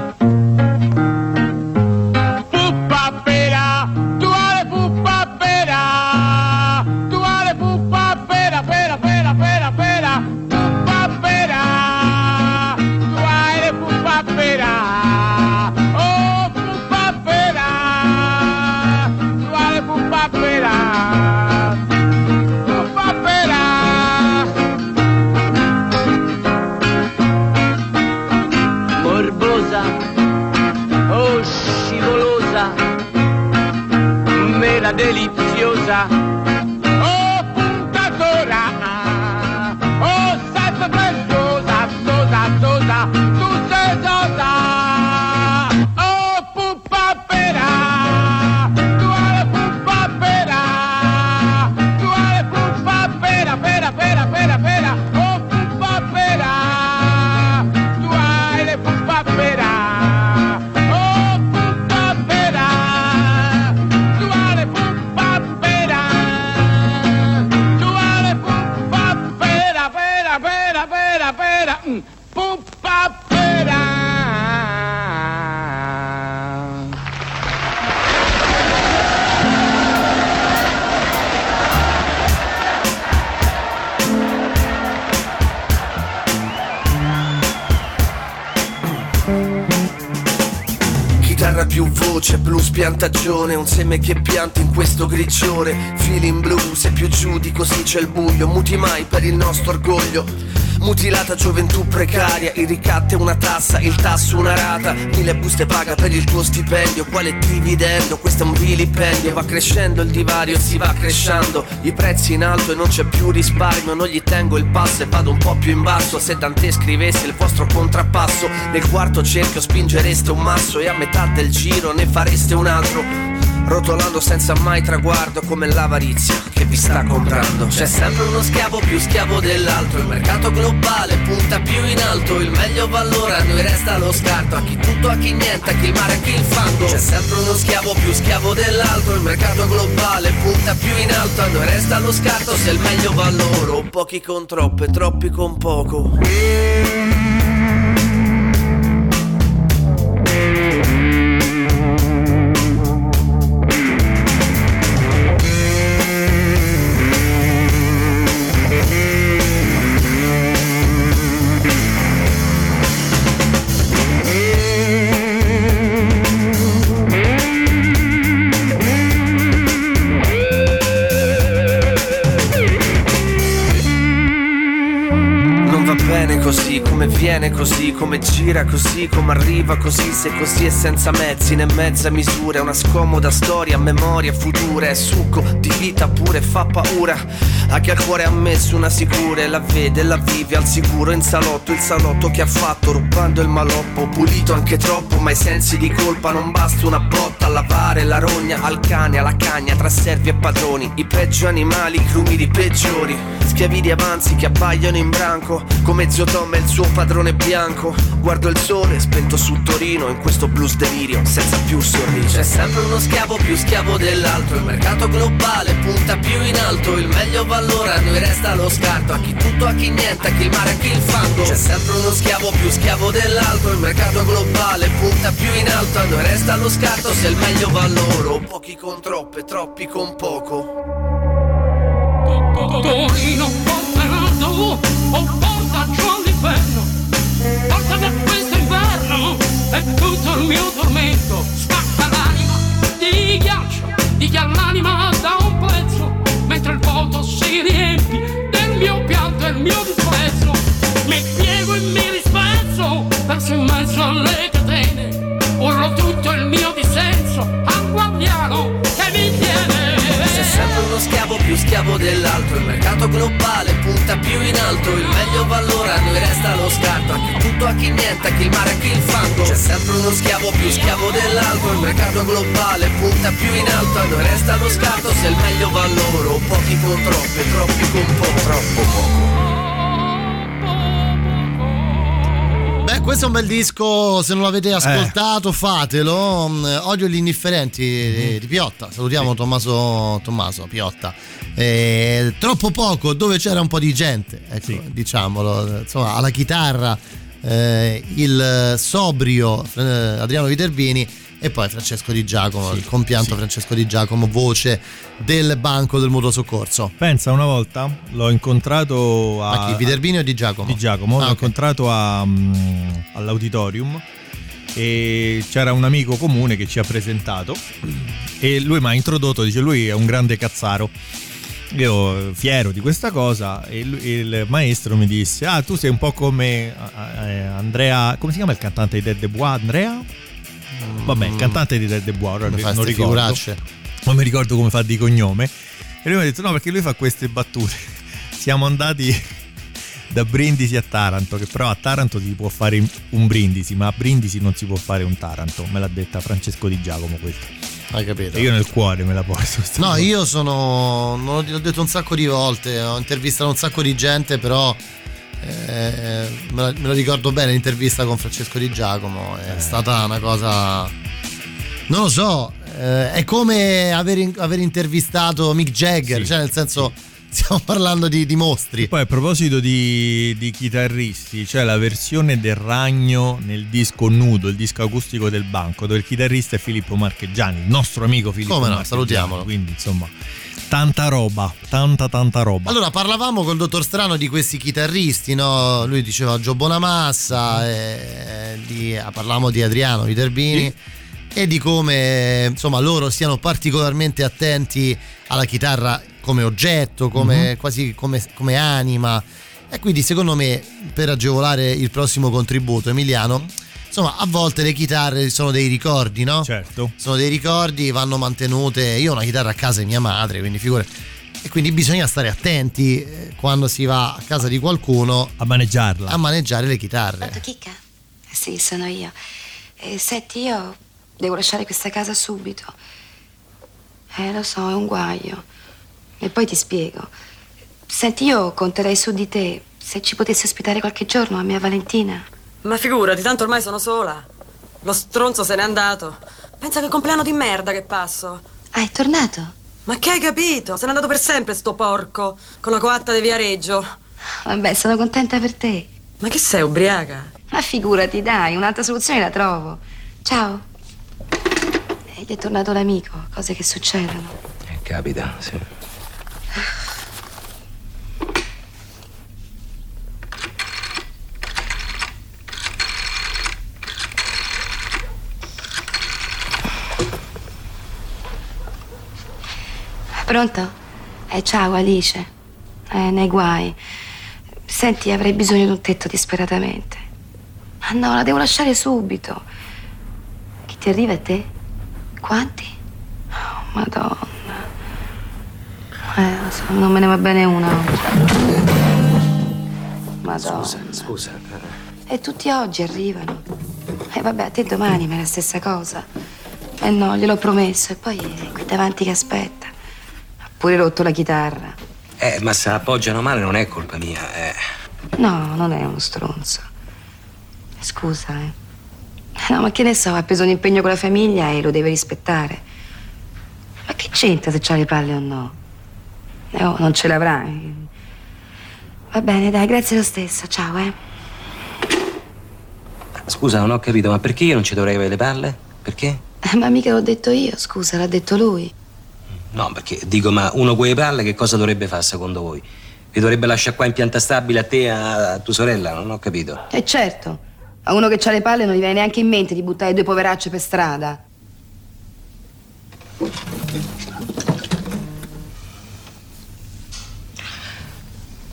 Deliziosa, oh puntatora, oh senza preziosa, sosa, tu sei sosa, oh puppapera, tu hai puppapera, pera, oh puppapera, tu hai le puppapera. Oh, puppapera, tu hai le puppapera. voce blues piantagione, un seme che pianti in questo grigiore. Feeling blues, se più giù di così c'è il buio, muti mai per il nostro orgoglio. Mutilata gioventù precaria, il ricatto è una tassa, il tasso una rata. 1000 buste paga per il tuo stipendio, quale dividendo? Questo è un vilipendio. Va crescendo il divario, si va crescendo, i prezzi in alto e non c'è più risparmio. Non gli tengo il passo e vado un po' più in basso. Se Dante scrivesse il vostro contrappasso, nel quarto cerchio spingereste un masso e a metà del giro ne fareste un altro. Rotolando senza mai traguardo, come l'avarizia che vi sta comprando. C'è sempre uno schiavo più schiavo dell'altro, il mercato globale punta più in alto. Il meglio va allora, a noi resta lo scarto, a chi tutto, a chi niente, a chi il mare, a chi il fango. C'è sempre uno schiavo più schiavo dell'altro, il mercato globale punta più in alto, a noi resta lo scarto se il meglio va loro. Pochi con troppo e troppi con poco. Così come viene, così come gira, così come arriva, così se così è senza mezzi né mezza misura. È una scomoda storia, memoria futura, è succo di vita pure, fa paura a chi al cuore ha messo una sicura. E la vede, la vive al sicuro in salotto, il salotto che ha fatto rubando il maloppo. Pulito anche troppo, ma i sensi di colpa non basta una botta a lavare la rogna. Al cane, alla cagna, tra servi e padroni, i peggio animali, i crumidi peggiori. Schiavi di avanzi che abbagliano in branco come Zio Tom e il suo padrone bianco. Guardo il sole spento su Torino, in questo blues delirio senza più sorriso. C'è sempre uno schiavo più schiavo dell'altro, il mercato globale punta più in alto. Il meglio va allora, a noi resta lo scarto, a chi tutto, a chi niente, a chi il mare, a chi il fango. C'è sempre uno schiavo più schiavo dell'altro, il mercato globale punta più in alto, a noi resta lo scarto se il meglio va loro. Pochi con troppo e troppi con poco. Torino, l'inferno, porta da questo inverno è tutto il mio tormento. Spacca l'anima di ghiaccio, di chi ha l'anima da un pezzo, mentre il vuoto si riempie del mio pianto e il mio disprezzo. Mi piego e mi rispezzo, verso in mezzo alle catene, urlo tutto il mio dissenso al guardiano che mi tiene. C'è sempre uno schiavo più schiavo dell'altro, il mercato globale punta più in alto. Il meglio va allora, a noi resta lo scarto, a chi tutto, a chi niente, a chi il mare, a chi il fango. C'è sempre uno schiavo più schiavo dell'altro, il mercato globale punta più in alto, a noi resta lo scarto se il meglio va loro. Pochi con troppo e troppi con poco, troppo poco. Beh, questo è un bel disco, se non l'avete ascoltato fatelo. Odio gli indifferenti di Piotta, salutiamo Tommaso Piotta. Troppo poco, dove c'era un po' di gente, ecco, diciamolo, insomma, alla chitarra il sobrio Adriano Viterbini e poi Francesco Di Giacomo, il compianto Francesco Di Giacomo, voce del banco del mutuo soccorso. Pensa, una volta l'ho incontrato a chi, Viterbini o Di Giacomo? Di Giacomo, l'ho incontrato all'auditorium e c'era un amico comune che ci ha presentato e lui mi ha introdotto, dice lui è un grande cazzaro. Io fiero di questa cosa e il maestro mi disse: ah, tu sei un po' come Andrea, come si chiama il cantante di Dead The Bois? Andrea? Vabbè, il cantante di Dead The Bois, non ricordo, non mi ricordo come fa di cognome. E lui mi ha detto no, perché lui fa queste battute. Siamo andati da Brindisi a Taranto, che però a Taranto si può fare un Brindisi, ma a Brindisi non si può fare un Taranto. Me l'ha detta Francesco Di Giacomo questa. Hai capito? E io nel cuore me la porto. No, io sono, non l'ho detto un sacco di volte, ho intervistato un sacco di gente, però me lo ricordo bene l'intervista con Francesco Di Giacomo. È stata una cosa, non lo so, è come aver intervistato Mick Jagger, cioè nel senso stiamo parlando di mostri. E poi a proposito di chitarristi, c'è la versione del Ragno nel disco nudo, il disco acustico del banco, dove il chitarrista è Filippo Marcheggiani, il nostro amico Filippo Marcheggiani. Salutiamolo. Quindi insomma, tanta roba. Allora, parlavamo col dottor Strano di questi chitarristi, no? Lui diceva Gio Bonamassa, parlavamo di Adriano Viterbini. e di come insomma loro siano particolarmente attenti alla chitarra come oggetto, come quasi come anima. E quindi secondo me, per agevolare il prossimo contributo, Emiliano, insomma, a volte le chitarre sono dei ricordi, no? Certo. Sono dei ricordi, vanno mantenute. Io ho una chitarra a casa di mia madre, quindi figurati. E quindi bisogna stare attenti quando si va a casa di qualcuno a maneggiarla, a maneggiare le chitarre. Vado, Chicca? Sì, sono io. Senti, io devo lasciare questa casa subito. Lo so, è un guaio. E poi ti spiego. Senti, io conterei su di te se ci potessi ospitare qualche giorno a mia Valentina. Ma figurati, tanto ormai sono sola. Lo stronzo se n'è andato. Pensa che compleanno di merda che passo. Ah, è tornato? Ma che hai capito? Se n'è andato per sempre sto porco, con la coatta di Viareggio. Vabbè, sono contenta per te. Ma che sei, ubriaca? Ma figurati, dai, un'altra soluzione la trovo. Ciao. Ed è tornato l'amico, cose che succedono. Capita, sì. Pronto? Ciao Alice, nei guai. Senti, avrei bisogno di un tetto disperatamente. Ma no, la devo lasciare subito. Chi ti arriva è te? Quanti? Oh, madonna. Non me ne va bene una. Madonna. Scusa. E tutti oggi arrivano. Vabbè, a te domani ma è la stessa cosa. No, gliel'ho promesso. E poi è qui davanti che aspetta. Pure rotto la chitarra. Ma se appoggiano male non è colpa mia, eh. No, non è uno stronzo. Scusa, eh. No, ma che ne so, ha preso un impegno con la famiglia e lo deve rispettare. Ma che c'entra se c'ha le palle o no? Oh, non ce l'avrà. Va bene, dai, grazie lo stesso, ciao, eh. Scusa, non ho capito, ma perché io non ci dovrei avere le palle? Perché? Ma mica l'ho detto io, scusa, l'ha detto lui. No, perché dico, ma uno con le palle che cosa dovrebbe fare secondo voi? Vi dovrebbe lasciare qua in pianta stabile a te, a tua sorella? Non ho capito. E certo, a uno che c'ha le palle non gli viene neanche in mente di buttare due poveracce per strada.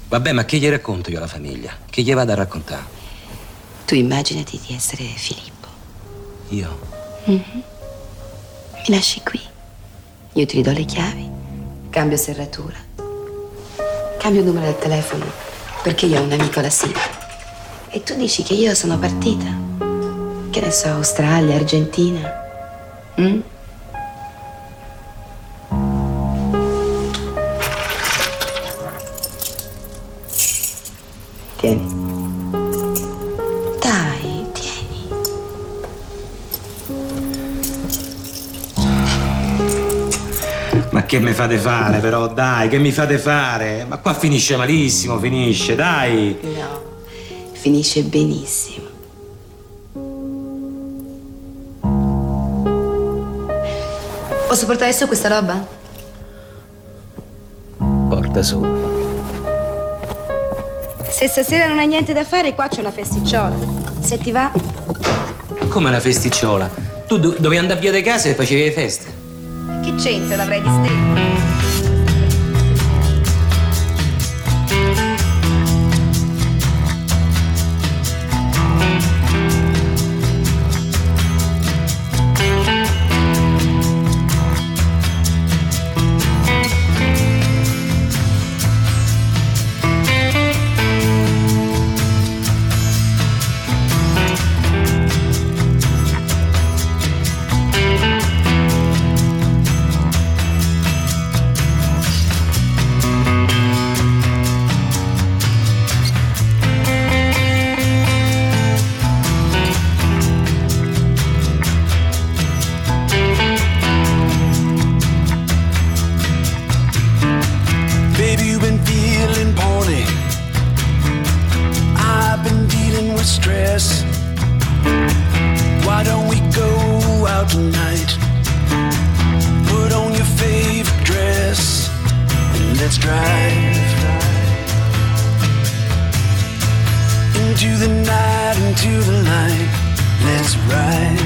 Vabbè, ma che gli racconto io alla famiglia? Che gli vado a raccontare? Tu immaginati di essere Filippo. Io? Mi lasci qui. Io ti ridò le chiavi, cambio serratura, cambio numero del telefono perché io ho un amico alla Sira. E tu dici che io sono partita, che ne so, Australia, Argentina. Tieni. Dai, tieni. Ma che mi fate fare però, dai, che mi fate fare? Ma qua finisce malissimo, finisce, dai! No, finisce benissimo. Posso portare su questa roba? Porta su. Se stasera non hai niente da fare, qua c'è una festicciola. Se ti va... Come una festicciola? Tu dovevi andare via da casa e facevi le feste? Che c'entra, l'avrei disdetto. Into the night, let's ride.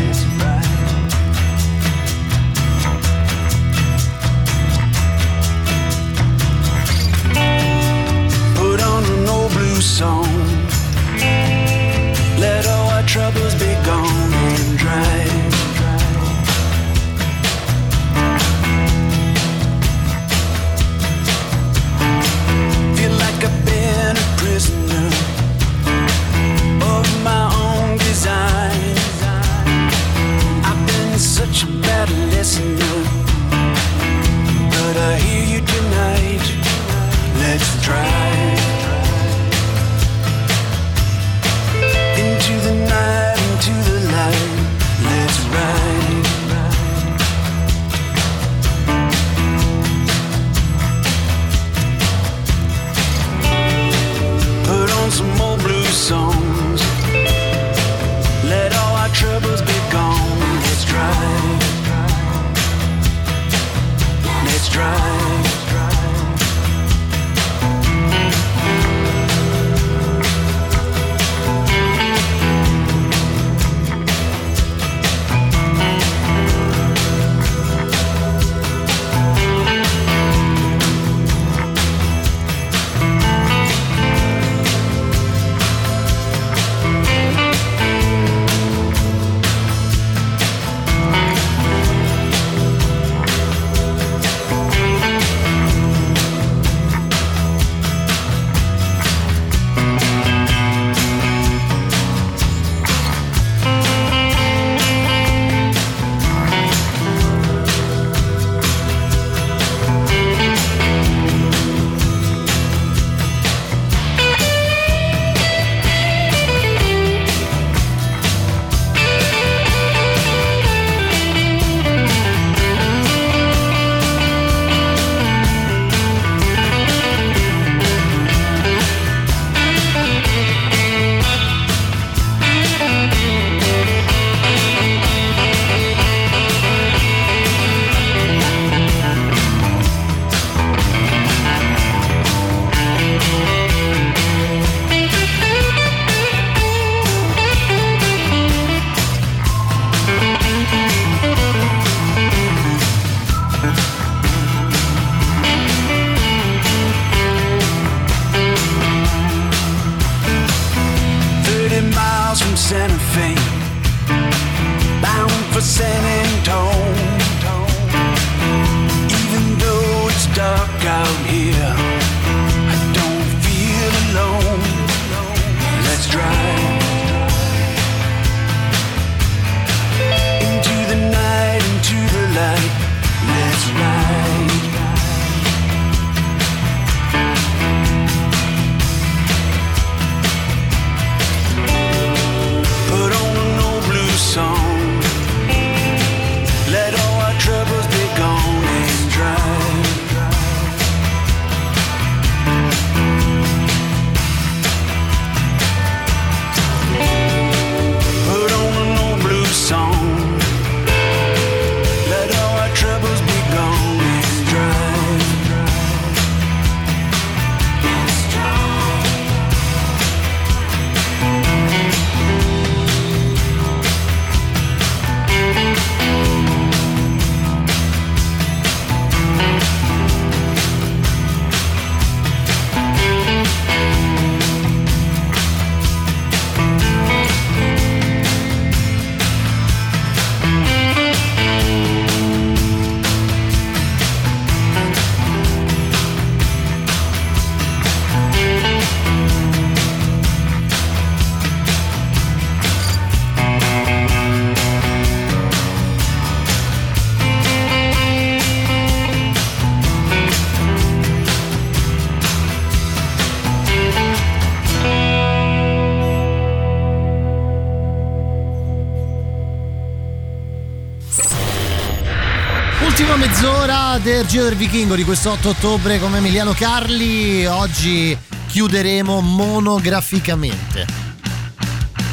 del Giro del Vichingo di questo 8 ottobre come Emiliano Carli. Oggi chiuderemo monograficamente.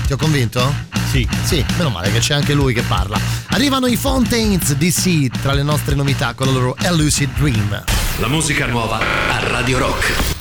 Ti ho convinto? Sì. Sì, meno male che c'è anche lui che parla. Arrivano i Fontaines DC tra le nostre novità con la loro A Lucid Dream. La musica nuova a Radio Rock.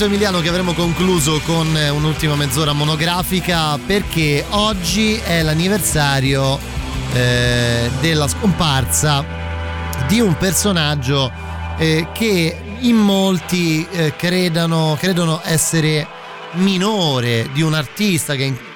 Emiliano che avremo concluso con un'ultima mezz'ora monografica perché oggi è l'anniversario della scomparsa di un personaggio che in molti credono essere minore di un artista che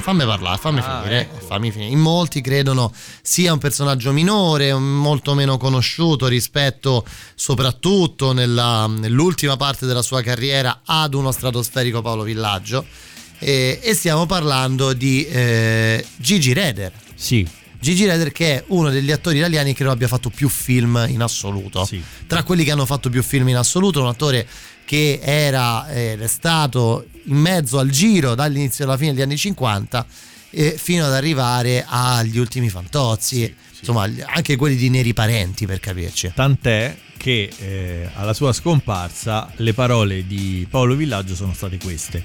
fammi finire. In molti credono sia un personaggio minore, molto meno conosciuto rispetto soprattutto nell'ultima parte della sua carriera ad uno stratosferico Paolo Villaggio, e stiamo parlando di Gigi Reder. Sì. Gigi Reder, che è uno degli attori italiani che non abbia fatto più film in assoluto. Sì. Tra quelli che hanno fatto più film in assoluto, un attore che era stato in mezzo al giro dall'inizio alla fine degli anni 50 fino ad arrivare agli ultimi Fantozzi, sì. Insomma anche quelli di Neri Parenti, per capirci. Tant'è che alla sua scomparsa le parole di Paolo Villaggio sono state queste: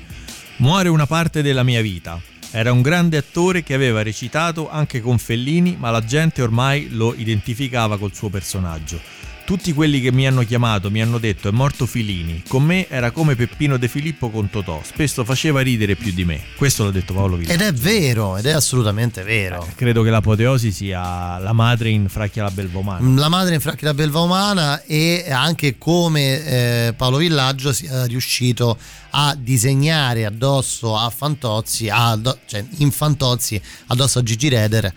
muore una parte della mia vita, era un grande attore che aveva recitato anche con Fellini, ma la gente ormai lo identificava col suo personaggio. Tutti quelli che mi hanno chiamato mi hanno detto è morto Filini, con me era come Peppino De Filippo con Totò, spesso faceva ridere più di me. Questo l'ha detto Paolo Filini. Ed è vero, ed è assolutamente vero. Credo che l'apoteosi sia la madre in Fracchia la belva umana. La madre in Fracchia la belva umana, e anche come Paolo Villaggio sia riuscito a disegnare addosso a Fantozzi, in Fantozzi addosso a Gigi Reder,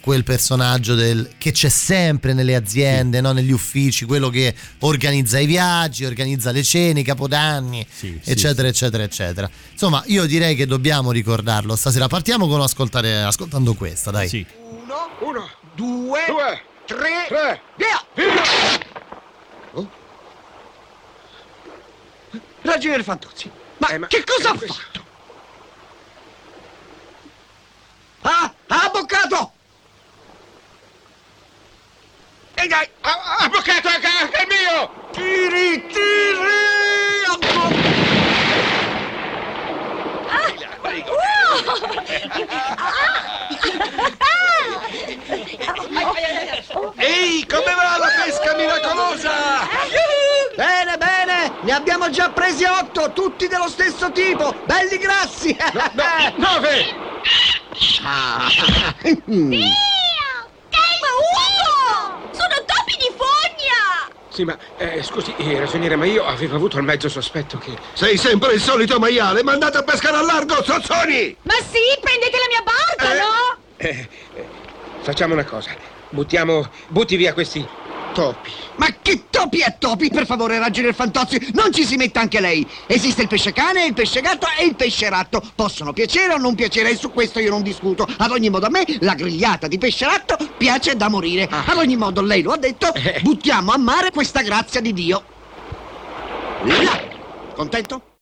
quel personaggio che c'è sempre nelle aziende, sì, no? Negli uffici, quello che organizza i viaggi, organizza le cene, i capodanni, sì, eccetera, sì, eccetera, eccetera. Insomma, io direi che dobbiamo ricordarlo stasera. Partiamo con ascoltando questa, dai. Sì. Uno, due, tre, via! Oh? Ragioniere Fantozzi, ma che cosa ha fatto? Ah, avvocato! E dai, avvocato, è mio! Tiri! Ehi, come va la pesca miracolosa? Bene, ne abbiamo già presi 8, tutti dello stesso tipo, belli grassi! 9! Sì, ma scusi, ragioniere, ma io avevo avuto il mezzo sospetto che... Sei sempre il solito maiale, ma andate a pescare al largo, zozzoni! Ma sì, prendete la mia barca, no? Facciamo una cosa, butti via questi topi. Ma che topi è topi? Per favore, ragioniere Fantozzi, non ci si metta anche lei. Esiste il pesce cane, il pesce gatto e il pesce ratto. Possono piacere o non piacere, e su questo io non discuto. Ad ogni modo, a me la grigliata di pesce ratto piace da morire. Ad ogni modo, lei lo ha detto, buttiamo a mare questa grazia di Dio. Là. Contento?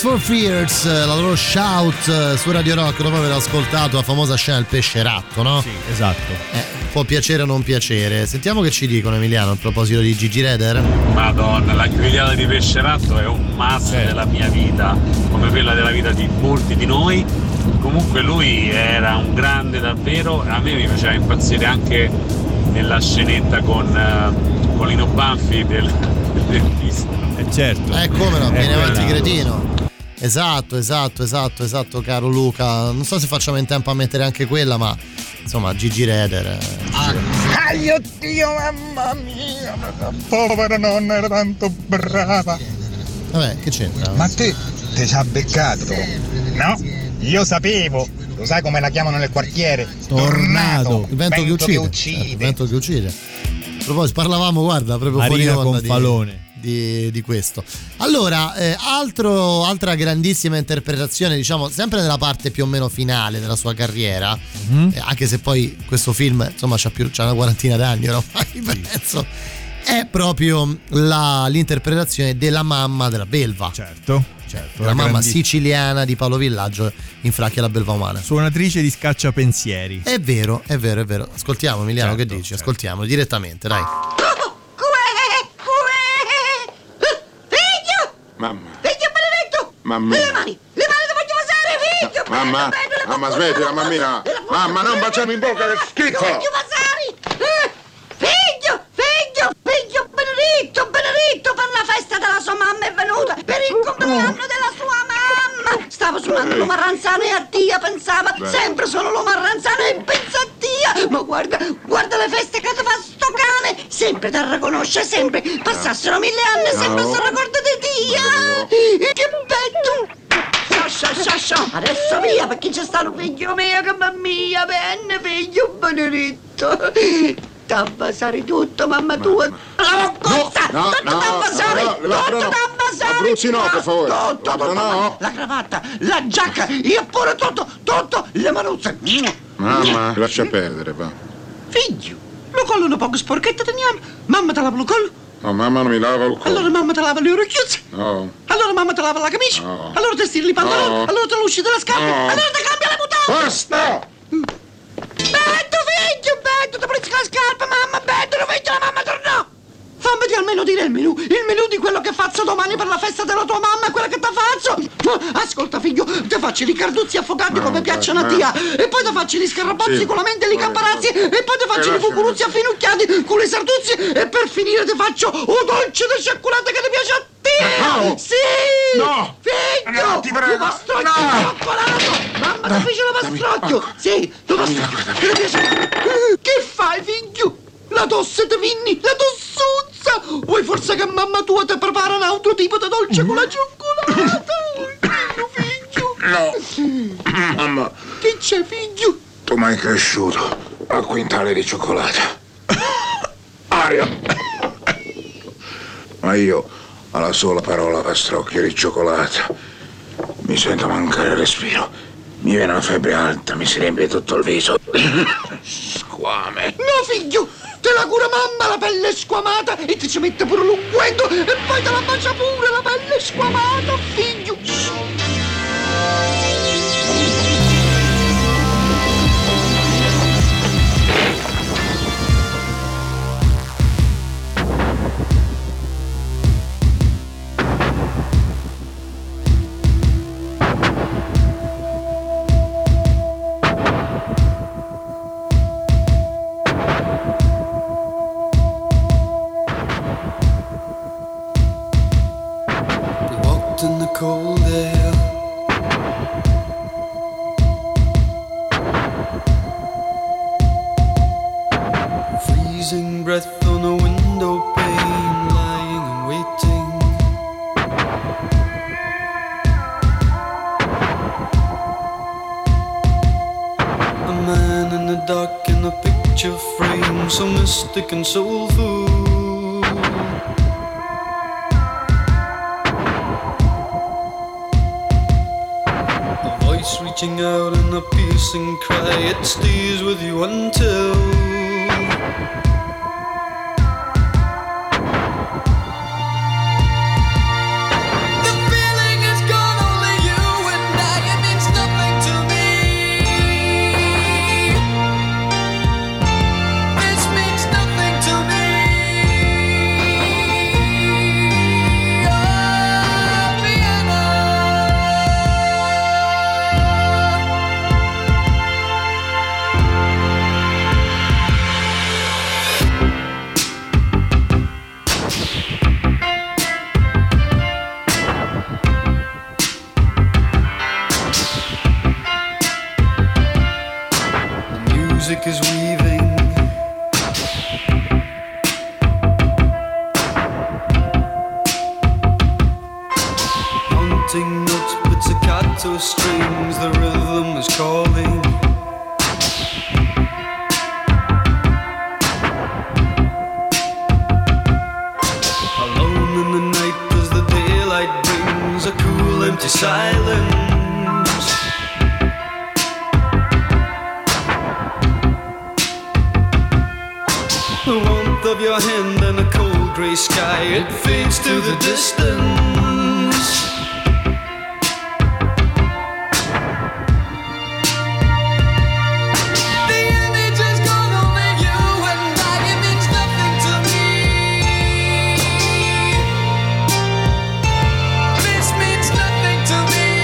Tears for Fears, la loro Shout su Radio Rock, dopo aver ascoltato la famosa scena del pesceratto, no? Sì, esatto. Può piacere o non piacere. Sentiamo che ci dicono, Emiliano, a proposito di Gigi Reder. Madonna, la grigliata di pesceratto è un must della mia vita, come quella della vita di molti di noi. Comunque lui era un grande davvero, a me mi faceva impazzire anche nella scenetta con Lino Banfi del dentista. Certo. Come no, viene avanti cretino. Esatto, caro Luca. Non so se facciamo in tempo a mettere anche quella, ma insomma, Gigi Reder. Aio Dio, mamma mia, povera nonna, era tanto brava. Vabbè, che c'entra? Ma te ci ha beccato? No? Io sapevo, lo sai come la chiamano nel quartiere? Tornado. Il vento che uccide. Vento che uccide. A proposito, parlavamo, guarda, proprio fuori onda di questo. Allora, altra grandissima interpretazione, diciamo, sempre nella parte più o meno finale della sua carriera, anche se poi questo film, insomma, c'ha una quarantina d'anni ormai, penso. È proprio l'interpretazione della mamma della belva. Certo, la mamma siciliana di Paolo Villaggio in Fracchia la belva umana. Suonatrice di scacciapensieri. È vero. Ascoltiamo, Emiliano, che dici? Certo. Ascoltiamo direttamente, dai. Figlio! Mamma! Figlio benedetto! Mamma! Le mani che voglio passare, figlio! Mamma, smettila, mammina! Mamma, non baciami in bocca, che schifo! Voglio passare! Figlio benedetto per la festa della sua mamma è venuta, per il compleanno della sua mamma. Stavo suonando lo marranzano e a tia pensava, sempre solo lo marranzano e pensa a tia. Ma guarda le feste che ti fa sto cane, sempre da riconoscere, sempre passassero 1000 anni, sempre sto ricordo di tia. Che bello! Adesso via, perché c'è stato figlio mio che mamma mia, venne figlio benedetto. T'abbassare tutto, mamma tua! La cozza! Tutto t'abbassare! Tutto t'abbassare! Abruzzi no, per favore! Tutto, la cravatta, la giacca, io pure tutto, le manuzze! Mamma, lascia perdere, va! Figlio, lo collo un poco sporchetta teniamo! Mamma te lava lo collo! No, mamma non mi lava il collo! Allora mamma te lava le orecchiuzze! No! Allora mamma te lava la camicia! No! Allora ti stiri i pantaloni! No. Allora te l'usci dalla scarpa! No. Allora ti cambia le mutande! Basta! Bello figlio, bello, ti prendi la scarpa, mamma, bello, figlio, la mamma tornò. Fammi almeno dire il menù di quello che faccio domani per la festa della tua mamma, quella che ti faccio. Ascolta figlio, ti faccio i carduzzi affogati come piacciono a tia, e poi ti faccio gli scarabozzi con la mente e gli camparazzi, e poi ti faccio i cucuruzzi affinucchiati con le sartuzzi, e per finire ti faccio un dolce di cioccolata che ti piace a tia. No. Sì! No! Figlio! No, ti prego! Lo pastrocchio cioccolato! Mamma ti fece lo pastrocchio! Sì, lo pastrocchio! Che ti piace? Che fai figlio? La tosse ti vinni, la tossuzza! Vuoi forse che mamma tua ti prepara un altro tipo di dolce con la cioccolata? Figlio! No! Mamma! Che c'è, figlio? Tu m'hai cresciuto a quintale di cioccolata. Aria! Ma io, alla sola parola pastrocchio di cioccolata, mi sento mancare il respiro. Mi viene una febbre alta, mi si riempie tutto il viso. Squame! No, figlio! Te la cura mamma, la pelle è squamata, e ti ci mette pure l'unguento, e poi te la bacia pure, la pelle è squamata, figlio! And soul food. A voice reaching out in a piercing cry, it stays with you until the feeling is gone away. music is weaving. Hunting notes, pizzicato strings, the rhythm is calling. Alone in the night as the daylight brings a cool empty silence. The warmth of your hand and a cold grey sky, it fades to the distance. The image is gone over you and I, it means nothing to me. This means nothing to me.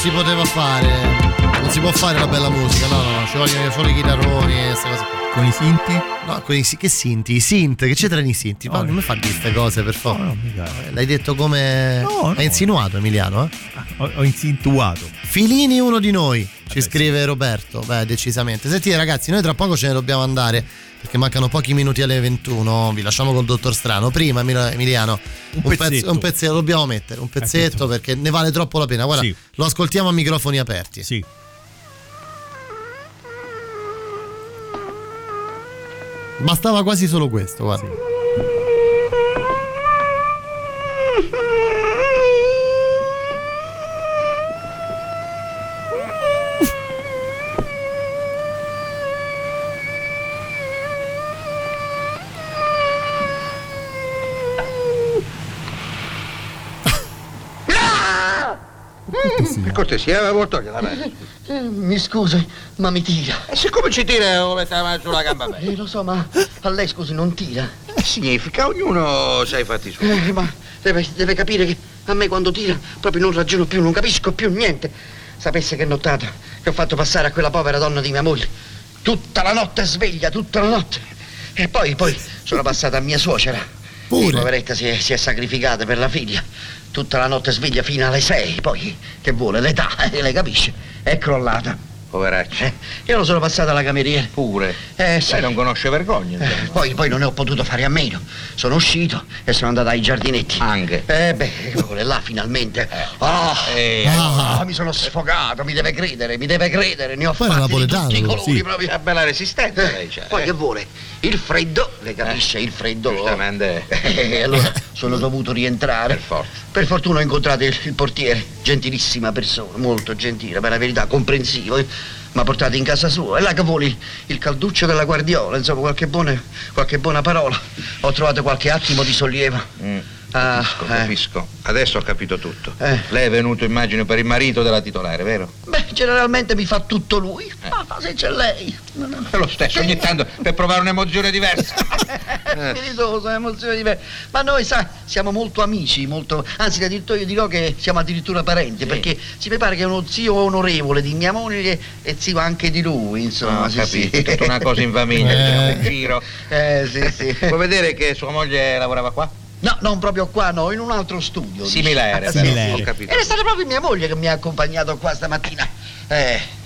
Si poteva fare, non si può fare la bella musica, no, ci vogliono solo i chitarroni e queste cose. Con i sinti? No, con che sinti? I synth, che c'entrano i sinti? Ma non mi fa dire queste cose, per favore. No, l'hai detto come. No. Hai insinuato, Emiliano, eh? Ho insintuato. Filini uno di noi, ci scrive sì. Roberto. Beh, decisamente. Senti ragazzi, noi tra poco ce ne dobbiamo andare, perché mancano pochi minuti alle 21. Vi lasciamo col dottor Strano. Prima, Emiliano, un pezzetto dobbiamo mettere, perché ne vale troppo la pena. Guarda, sì. Lo ascoltiamo a microfoni aperti. Sì. Bastava quasi solo questo, guarda. Sì. Che cortesia, avevo toglie la mano. Mi scusi, ma mi tira. E siccome ci tira, ho messo la mano sulla gamba a me. Lo so, ma a lei scusi, non tira. Significa, ognuno sa i fatti suoi. Ma deve capire che a me quando tira proprio non ragiono più, non capisco più niente. Sapesse che nottata che ho fatto passare a quella povera donna di mia moglie. Tutta la notte sveglia, tutta la notte. E poi sono passata a mia suocera. Pure. La poveretta si è sacrificata per la figlia. Tutta la notte sveglia fino alle 6, poi che vuole l'età, lei capisce? È crollata. Poveraccia. Io non sono passata alla cameriera. Pure. Sì. Lei non conosce vergogna. Poi non ne ho potuto fare a meno. Sono uscito e sono andata ai giardinetti. Anche. Beh, là finalmente. Mi sono sfogato, mi deve credere, ne ho fatti di tutti i colori, sì. Proprio. Una bella resistenza lei, cioè. Poi che vuole? Il freddo, le capisce, il freddo. Giustamente. Allora sono dovuto rientrare. Per forza. Per fortuna ho incontrato il portiere, gentilissima persona, molto gentile, per la verità, comprensivo. mi ha portato in casa sua e là che voli il calduccio della guardiola, insomma qualche buona parola, ho trovato qualche attimo di sollievo. Capisco. Adesso ho capito tutto. Lei è venuto, immagino, per il marito della titolare, vero? Beh, generalmente mi fa tutto lui, ma se c'è lei... È lo stesso, ogni tanto, per provare un'emozione diversa. Spiritoso, un'emozione diversa. Ma noi, sa, siamo molto amici, molto... Anzi, io dirò che siamo addirittura parenti, sì. Perché si prepara che è uno zio onorevole di mia moglie e zio anche di lui, insomma. Sì, capito, sì. Tutta una cosa in famiglia, un giro. Sì, sì. Vuoi vedere che sua moglie lavorava qua? No, non proprio qua, no, in un altro studio. Similare, però, ho capito. Era stata proprio mia moglie che mi ha accompagnato qua stamattina.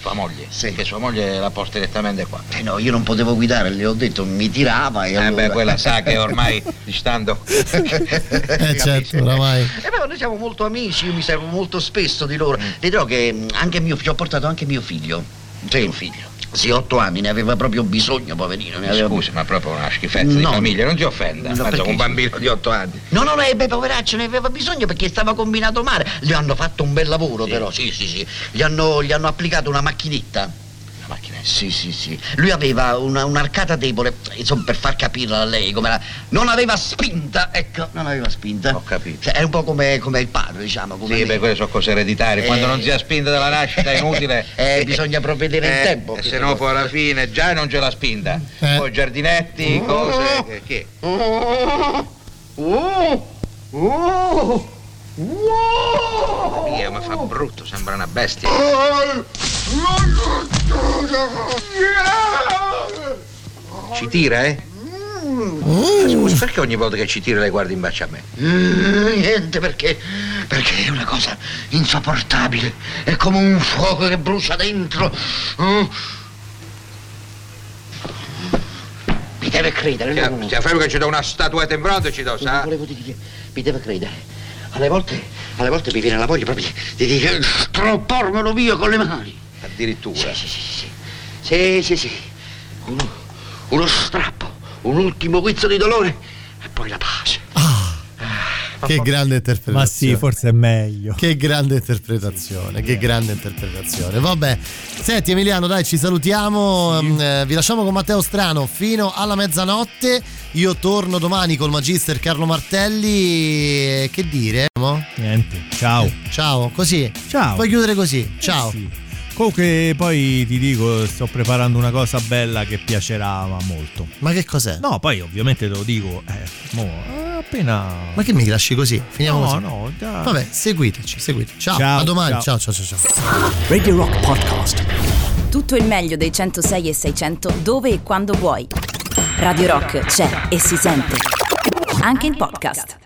Sua moglie? Sì. Che sua moglie la porta direttamente qua. No, io non potevo guidare, le ho detto, mi tirava e allora... beh, quella sa che ormai distando... certo, oramai. Però noi siamo molto amici, io mi servo molto spesso di loro. Le dirò che anche ci ho portato anche mio figlio. Sì, un figlio. Sì, 8 anni, ne aveva proprio bisogno, poverino. Scusi, ma proprio una schifezza di famiglia, non ti offenda. No, perché... un bambino di 8 anni. No, no, beh, poveraccio, ne aveva bisogno perché stava combinato male. Gli hanno fatto un bel lavoro, sì. Però, sì. Gli hanno applicato una macchinetta. Sì. Lui aveva un'arcata debole, insomma, per far capirla a lei come non aveva spinta, ecco, non aveva spinta. Ho capito. Cioè, è un po' come il padre, diciamo. Come sì, beh, quelle sono cose ereditarie. Quando non si ha spinta dalla nascita è inutile. Bisogna provvedere in tempo. Se no poi alla fine già non c'è la spinta. Poi giardinetti, cose. Che? Mia, ma fa brutto, sembra una bestia. Ci tira, eh? Scusi, perché ogni volta che ci tira lei guarda in bacio a me? Niente, perché è una cosa insopportabile. È come un fuoco che brucia dentro. Mi deve credere. Stia fermo che ci do una statuetta in bronzo e ci do, sa? Volevo dire, mi deve credere. Alle volte mi viene la voglia proprio di strapparmelo via con le mani. Addirittura? Sì. Uno strappo, un ultimo guizzo di dolore e poi la pace. Che grande interpretazione. Ma sì, forse è meglio. Che grande interpretazione. Vabbè, senti Emiliano, dai, ci salutiamo, sì. Vi lasciamo con Matteo Strano fino alla mezzanotte. Io torno domani col Magister Carlo Martelli. Che dire? Niente, ciao, così. Ciao. Puoi chiudere così, ciao. Sì. Comunque poi ti dico, sto preparando una cosa bella che piacerà molto. Ma che cos'è? No, poi ovviamente te lo dico, appena... Ma che mi lasci così? Finiamo così. No, dai. Vabbè, seguiteci. Ciao, a domani. Ciao. Radio Rock Podcast. Tutto il meglio dei 106 e 600 dove e quando vuoi. Radio Rock c'è e si sente. Anche in podcast.